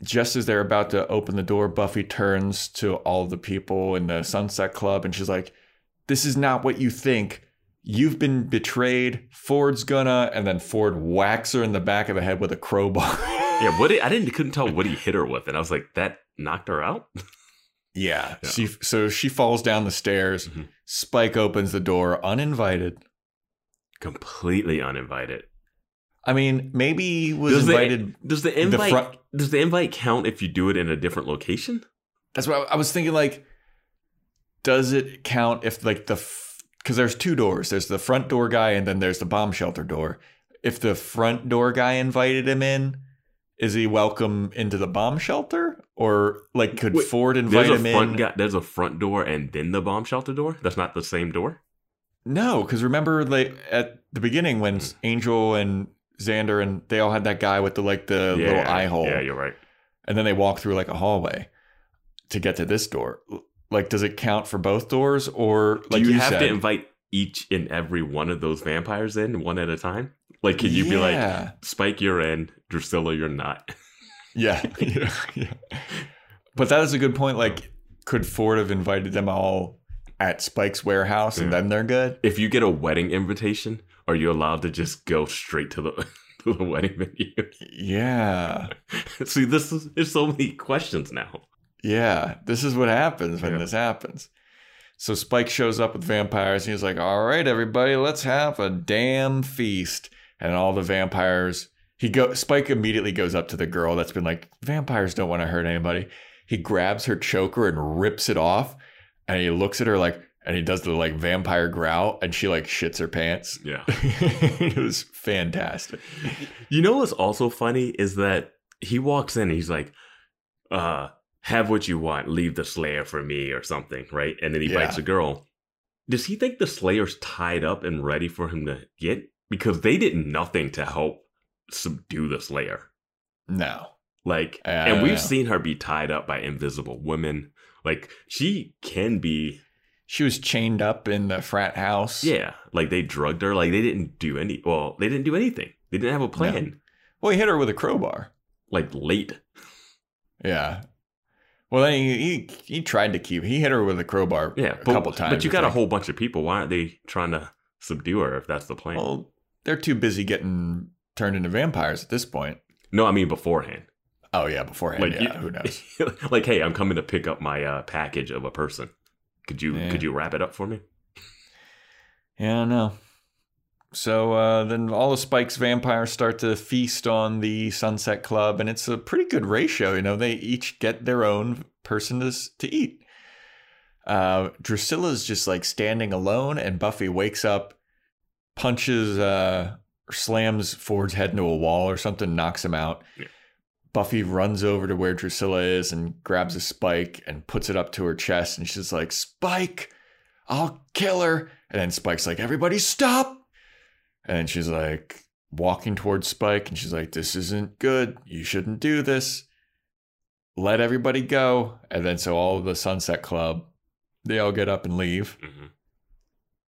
Just as they're about to open the door, Buffy turns to all the people in the Sunset Club. And she's like, this is not what you think. You've been betrayed. Ford's gonna, and then Ford whacks her in the back of the head with a crowbar. Yeah, what I couldn't tell what he hit her with, and I was like, that knocked her out. Yeah, yeah. So she falls down the stairs. Mm-hmm. Spike opens the door, uninvited, completely uninvited. I mean, maybe he was invited. Does the invite count if you do it in a different location? That's what I was thinking. Like, does it count if like the because there's two doors. There's the front door guy, and then there's the bomb shelter door. If the front door guy invited him in, is he welcome into the bomb shelter? Or, like, could Ford invite him in? There's a front door and then the bomb shelter door? That's not the same door? No, because remember, like, at the beginning when Angel and Xander and they all had that guy with the little eye hole. Yeah, you're right. And then they walk through, like, a hallway to get to this door. Like, does it count for both doors, or like do you have to invite each and every one of those vampires in one at a time? Like, can you be like, Spike, you're in, Drusilla, you're not? Yeah. But that is a good point. Like, could Ford have invited them all at Spike's warehouse and then they're good? If you get a wedding invitation, are you allowed to just go straight to the to the wedding venue? Yeah. See, there's so many questions now. Yeah, this is what happens when this happens. So Spike shows up with vampires, and he's like, all right, everybody, let's have a damn feast. And all the vampires, Spike immediately goes up to the girl that's been like, vampires don't want to hurt anybody. He grabs her choker and rips it off, and he looks at her like, and he does the like vampire growl, and she like shits her pants. Yeah. It was fantastic. You know what's also funny is that he walks in, and he's like, have what you want, leave the Slayer for me or something, right? And then he bites a girl. Does he think the Slayer's tied up and ready for him to get? Because they did nothing to help subdue the Slayer. No. Like, and we've seen her be tied up by invisible women. Like, she can be. She was chained up in the frat house. Yeah. Like, they drugged her. Like, they didn't do anything. They didn't have a plan. No. Well, he hit her with a crowbar. Like, late. Yeah. Well, then he tried to keep. He hit her with a crowbar a couple times. But you got a whole bunch of people. Why aren't they trying to subdue her if that's the plan? Well, they're too busy getting turned into vampires at this point. No, I mean beforehand. Oh, yeah, beforehand. Like, who knows? Like, hey, I'm coming to pick up my package of a person. Could you wrap it up for me? Yeah, I know. So then all of Spike's vampires start to feast on the Sunset Club, and it's a pretty good ratio. You know, they each get their own person to eat. Drusilla's just like standing alone, and Buffy wakes up, punches, or slams Ford's head into a wall or something, knocks him out. Yeah. Buffy runs over to where Drusilla is and grabs a spike and puts it up to her chest, and she's like, Spike, I'll kill her. And then Spike's like, everybody stop. And she's like walking towards Spike, and she's like, this isn't good. You shouldn't do this. Let everybody go. And then so all of the Sunset Club, they all get up and leave. Mm-hmm.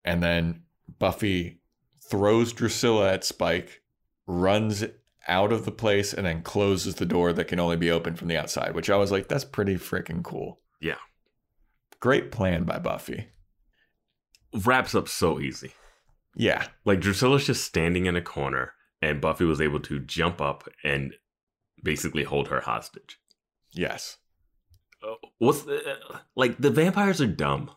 And then Buffy throws Drusilla at Spike, runs out of the place, and then closes the door that can only be opened from the outside, which I was like, that's pretty freaking cool. Yeah. Great plan by Buffy. Wraps up so easy. Yeah. Like, Drusilla's just standing in a corner, and Buffy was able to jump up and basically hold her hostage. Yes. The vampires are dumb.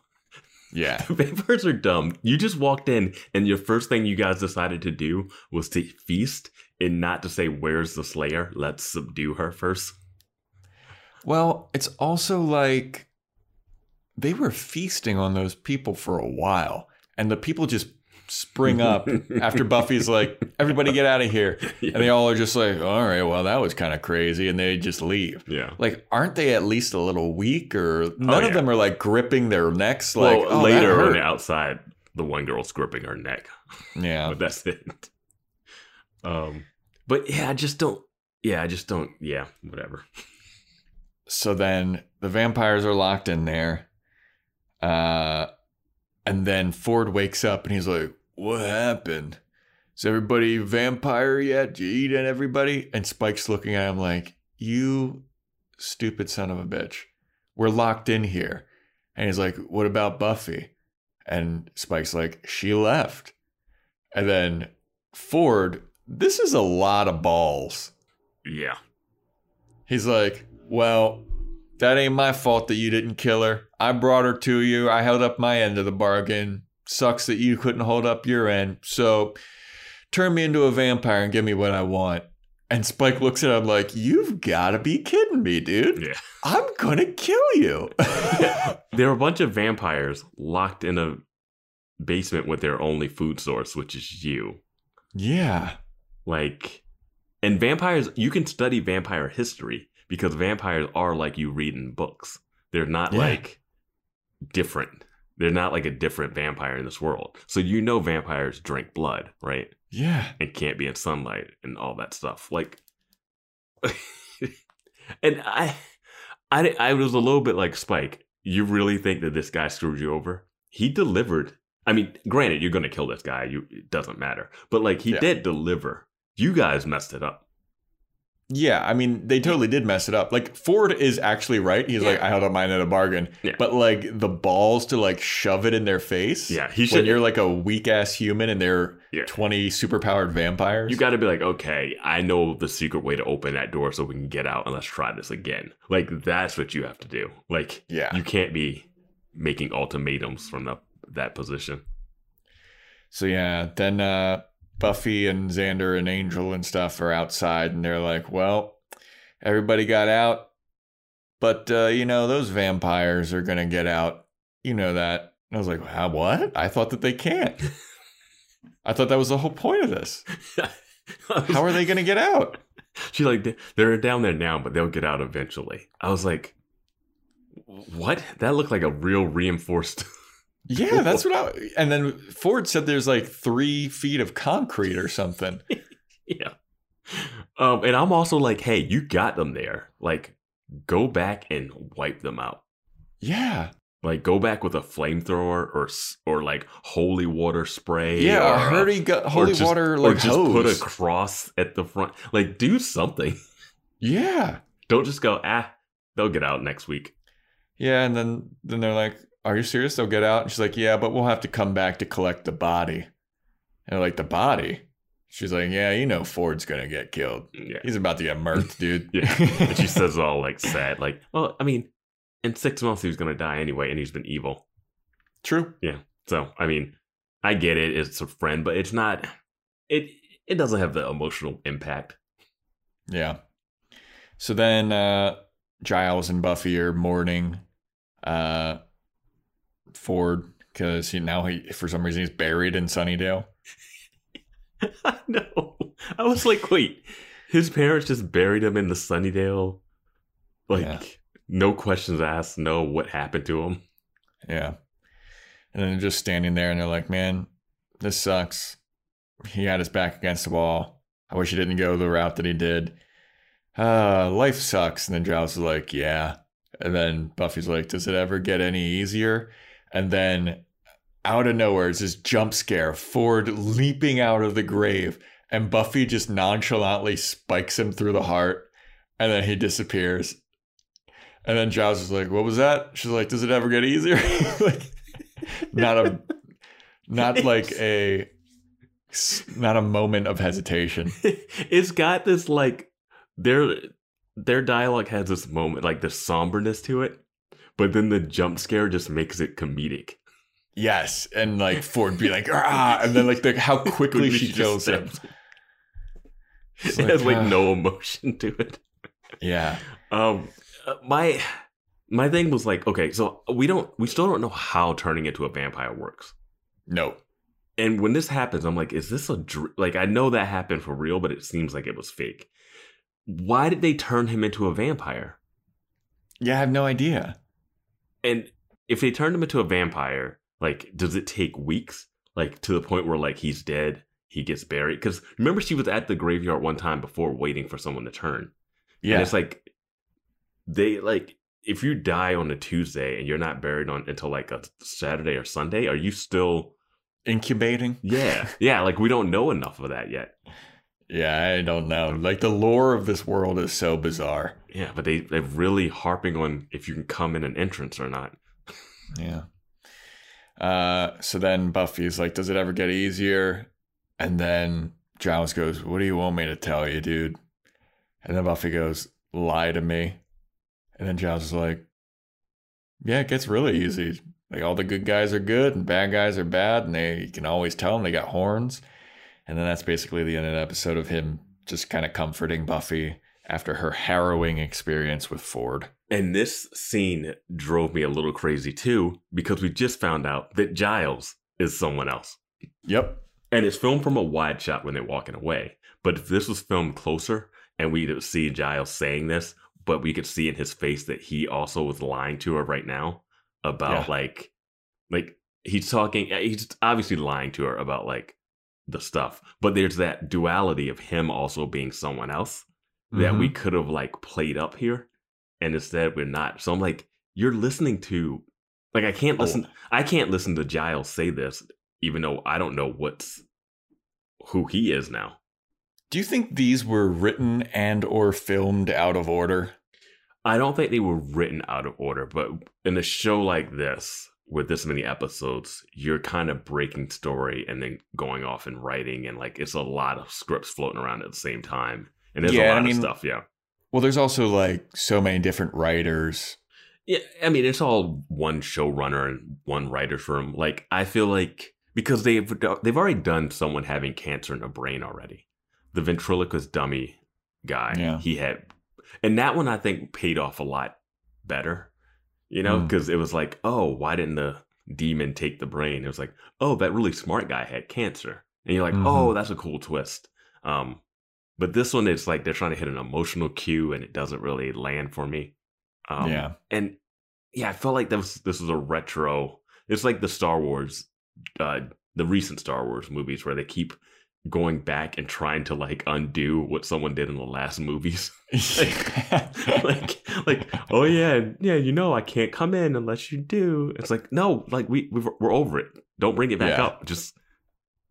Yeah. The vampires are dumb. You just walked in, and your first thing you guys decided to do was to feast and not to say, where's the Slayer? Let's subdue her first. Well, it's also like they were feasting on those people for a while. and the people just spring up after Buffy's like, everybody get out of here. Yeah. And they all are just like, all right, well, that was kind of crazy. And they just leave. Yeah. Like, aren't they at least a little weak? Or none of them are like gripping their necks. Well, like, oh, later on the outside, the one girl's gripping her neck. Yeah. But that's it. But yeah, I just don't. Yeah, whatever. So then the vampires are locked in there. And then Ford wakes up and he's like, what happened? Is everybody vampire yet? Did you eat at everybody? And Spike's looking at him like, you stupid son of a bitch. We're locked in here. And he's like, what about Buffy? And Spike's like, she left. And then Ford, this is a lot of balls. Yeah. He's like, well, that ain't my fault that you didn't kill her. I brought her to you. I held up my end of the bargain. Sucks that you couldn't hold up your end. So turn me into a vampire and give me what I want. And Spike looks at him like, you've got to be kidding me, dude. Yeah. I'm going to kill you. Yeah. There are a bunch of vampires locked in a basement with their only food source, which is you. Yeah. Like, and vampires, you can study vampire history because vampires are like you read in books. They're not like different. They're not like a different vampire in this world. So you know vampires drink blood, right? Yeah. And can't be in sunlight and all that stuff. Like, and I was a little bit like, Spike, you really think that this guy screwed you over? He delivered. I mean, granted, you're going to kill this guy. It doesn't matter. But like, he did deliver. You guys messed it up. Yeah, I mean, they totally did mess it up. Like, Ford is actually right. He's like, I held up mine at a bargain. Yeah. But, like, the balls to, like, shove it in their face. Yeah, he should. When you're, like, a weak-ass human and they're 20 superpowered vampires. You got to be like, okay, I know the secret way to open that door so we can get out and let's try this again. Like, that's what you have to do. Like, you can't be making ultimatums from that position. So, yeah, then... Buffy and Xander and Angel and stuff are outside and they're like, well, everybody got out, but, you know, those vampires are going to get out. You know that. And I was like, what? I thought that they can't. I thought that was the whole point of this. How are they going to get out? She's like, they're down there now, but they'll get out eventually. I was like, what? That looked like a real reinforced... Yeah, that's what I... And then Ford said there's like 3 feet of concrete or something. Yeah. And I'm also like, hey, you got them there. Like, go back and wipe them out. Yeah. Like, go back with a flamethrower or like holy water spray. Yeah, or holy water like hose. Or just put a cross at the front. Like, do something. Yeah. Don't just go, they'll get out next week. Yeah, and then they're like... Are you serious? They'll get out. And she's like, yeah, but we'll have to come back to collect the body. And like, the body? She's like, yeah, you know Ford's going to get killed. Yeah. He's about to get murked, dude. Yeah. And she says all like sad, like, well, I mean, in 6 months he was going to die anyway, and he's been evil. True. Yeah. So, I mean, I get it. It's a friend, but it's not, it doesn't have the emotional impact. Yeah. So then Giles and Buffy are mourning Ford, because now he for some reason he's buried in Sunnydale. I know. I was like, wait, his parents just buried him in the Sunnydale? Like, no questions asked, no what happened to him. Yeah. And then they're just standing there and they're like, man, this sucks. He had his back against the wall. I wish he didn't go the route that he did. Life sucks. And then Giles is like, yeah. And then Buffy's like, does it ever get any easier? And then out of nowhere, it's this jump scare, Ford leaping out of the grave. And Buffy just nonchalantly spikes him through the heart. And then he disappears. And then Giles is like, what was that? She's like, does it ever get easier? Like, not a moment of hesitation. It's got this like, their dialogue has this moment, like this somberness to it. But then the jump scare just makes it comedic. Yes. And like Ford be like, ah, and then like how quickly she kills him. It like, has like no emotion to it. Yeah. My thing was like, okay, so we still don't know how turning into a vampire works. No. And when this happens, I'm like, is this a like, I know that happened for real, but it seems like it was fake. Why did they turn him into a vampire? Yeah, I have no idea. And if they turned him into a vampire, like, does it take weeks? Like, to the point where, like, he's dead, he gets buried? Because remember, she was at the graveyard one time before waiting for someone to turn. Yeah. And it's like, they, like, if you die on a Tuesday and you're not buried on until, like, a Saturday or Sunday, are you still... incubating? Yeah. Yeah, like, we don't know enough of that yet. Yeah, I don't know. Like, the lore of this world is so bizarre. Yeah, but they're really harping on if you can come in an entrance or not. Yeah. So then Buffy's like, does it ever get easier? And then Giles goes, what do you want me to tell you, dude? And then Buffy goes, lie to me. And then Giles is like, yeah, it gets really easy. Like, all the good guys are good and bad guys are bad. And you can always tell them they got horns. And then that's basically the end of the episode of him just kind of comforting Buffy after her harrowing experience with Ford. And this scene drove me a little crazy, too, because we just found out that Giles is someone else. Yep. And it's filmed from a wide shot when they're walking away. But if this was filmed closer and we see Giles saying this, but we could see in his face that he also was lying to her right now about, yeah, like he's talking, he's obviously lying to her about, like, the stuff. But there's that duality of him also being someone else that we could have, like, played up here. And instead we're not. So I'm like, you're listening to, like, I can't listen to Giles say this, even though I don't know who he is now. Do you think these were written and or filmed out of order? I don't think they were written out of order, but in a show like this, with this many episodes, you're kind of breaking story and then going off and writing, and, like, it's a lot of scripts floating around at the same time. And there's a lot of stuff, yeah. Well, there's also, like, so many different writers. Yeah, I mean, it's all one showrunner and one writer's room. Like, I feel like, because they've already done someone having cancer in the brain already. The ventriloquist dummy guy, yeah, he had, and that one I think paid off a lot better, you know, because it was like, oh, why didn't the demon take the brain? It was like, oh, that really smart guy had cancer, and you're like, oh, that's a cool twist. But this one, it's like they're trying to hit an emotional cue, and it doesn't really land for me. I felt like this was a retro. It's like the Star Wars, the recent Star Wars movies where they keep going back and trying to, like, undo what someone did in the last movies. Oh yeah, you know, I can't come in unless you do. It's like, no, like, we're over it. Don't bring it back up. Just,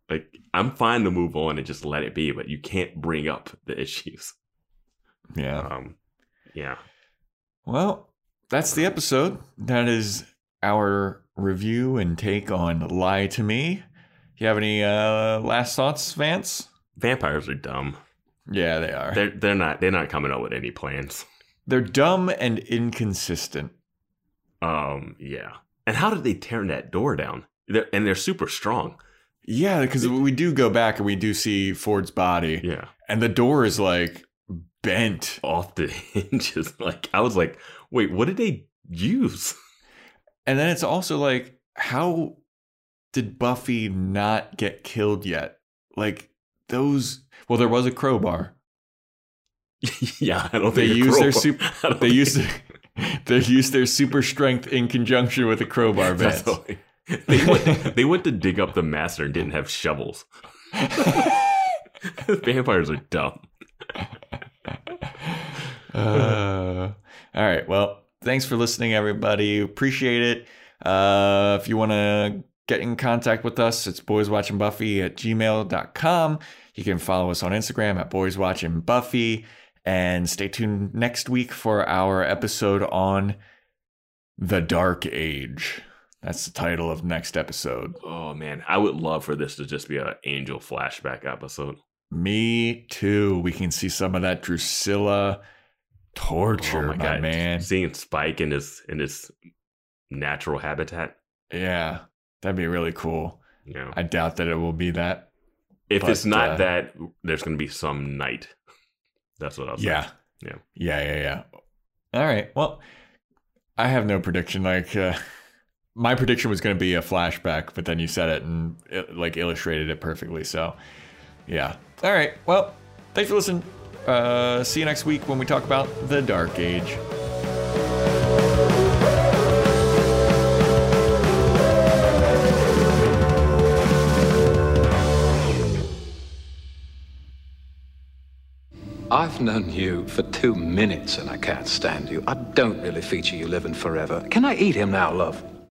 like, I'm fine to move on and just let it be, but you can't bring up the issues. Yeah. Well, that's the episode. That is our review and take on Lie to Me. You have any last thoughts, Vance? Vampires are dumb. Yeah, they are. They're not coming up with any plans. They're dumb and inconsistent. Yeah. And how did they tear that door down? They're super strong. Yeah, because we do go back and we do see Ford's body. Yeah. And the door is, like, bent off the hinges. Like, I was like, wait, what did they use? And then it's also like, how did Buffy not get killed yet? Like, there was a crowbar. Yeah, I don't think they used their super strength in conjunction with a crowbar. They went to dig up the master and didn't have shovels. Vampires are dumb. All right, well, thanks for listening, everybody. Appreciate it. If you want to get in contact with us, it's boyswatchingbuffy@gmail.com. You can follow us on Instagram at boyswatchingbuffy, and stay tuned next week for our episode on the Dark Age. That's the title of next episode. Oh, man. I would love for this to just be an Angel flashback episode. Me too. We can see some of that Drusilla torture, oh my God. Man. Seeing Spike in his natural habitat. Yeah. That'd be really cool. Yeah. I doubt that it will be that. If it's not that, there's going to be some night. That's what I'll say. Yeah. Yeah. Yeah. All right. Well, I have no prediction. Like, my prediction was going to be a flashback, but then you said it and it, like, illustrated it perfectly. So, yeah. All right. Well, thanks for listening. See you next week when we talk about the Dark Age. I've known you for 2 minutes and I can't stand you. I don't really feature you living forever. Can I eat him now, love?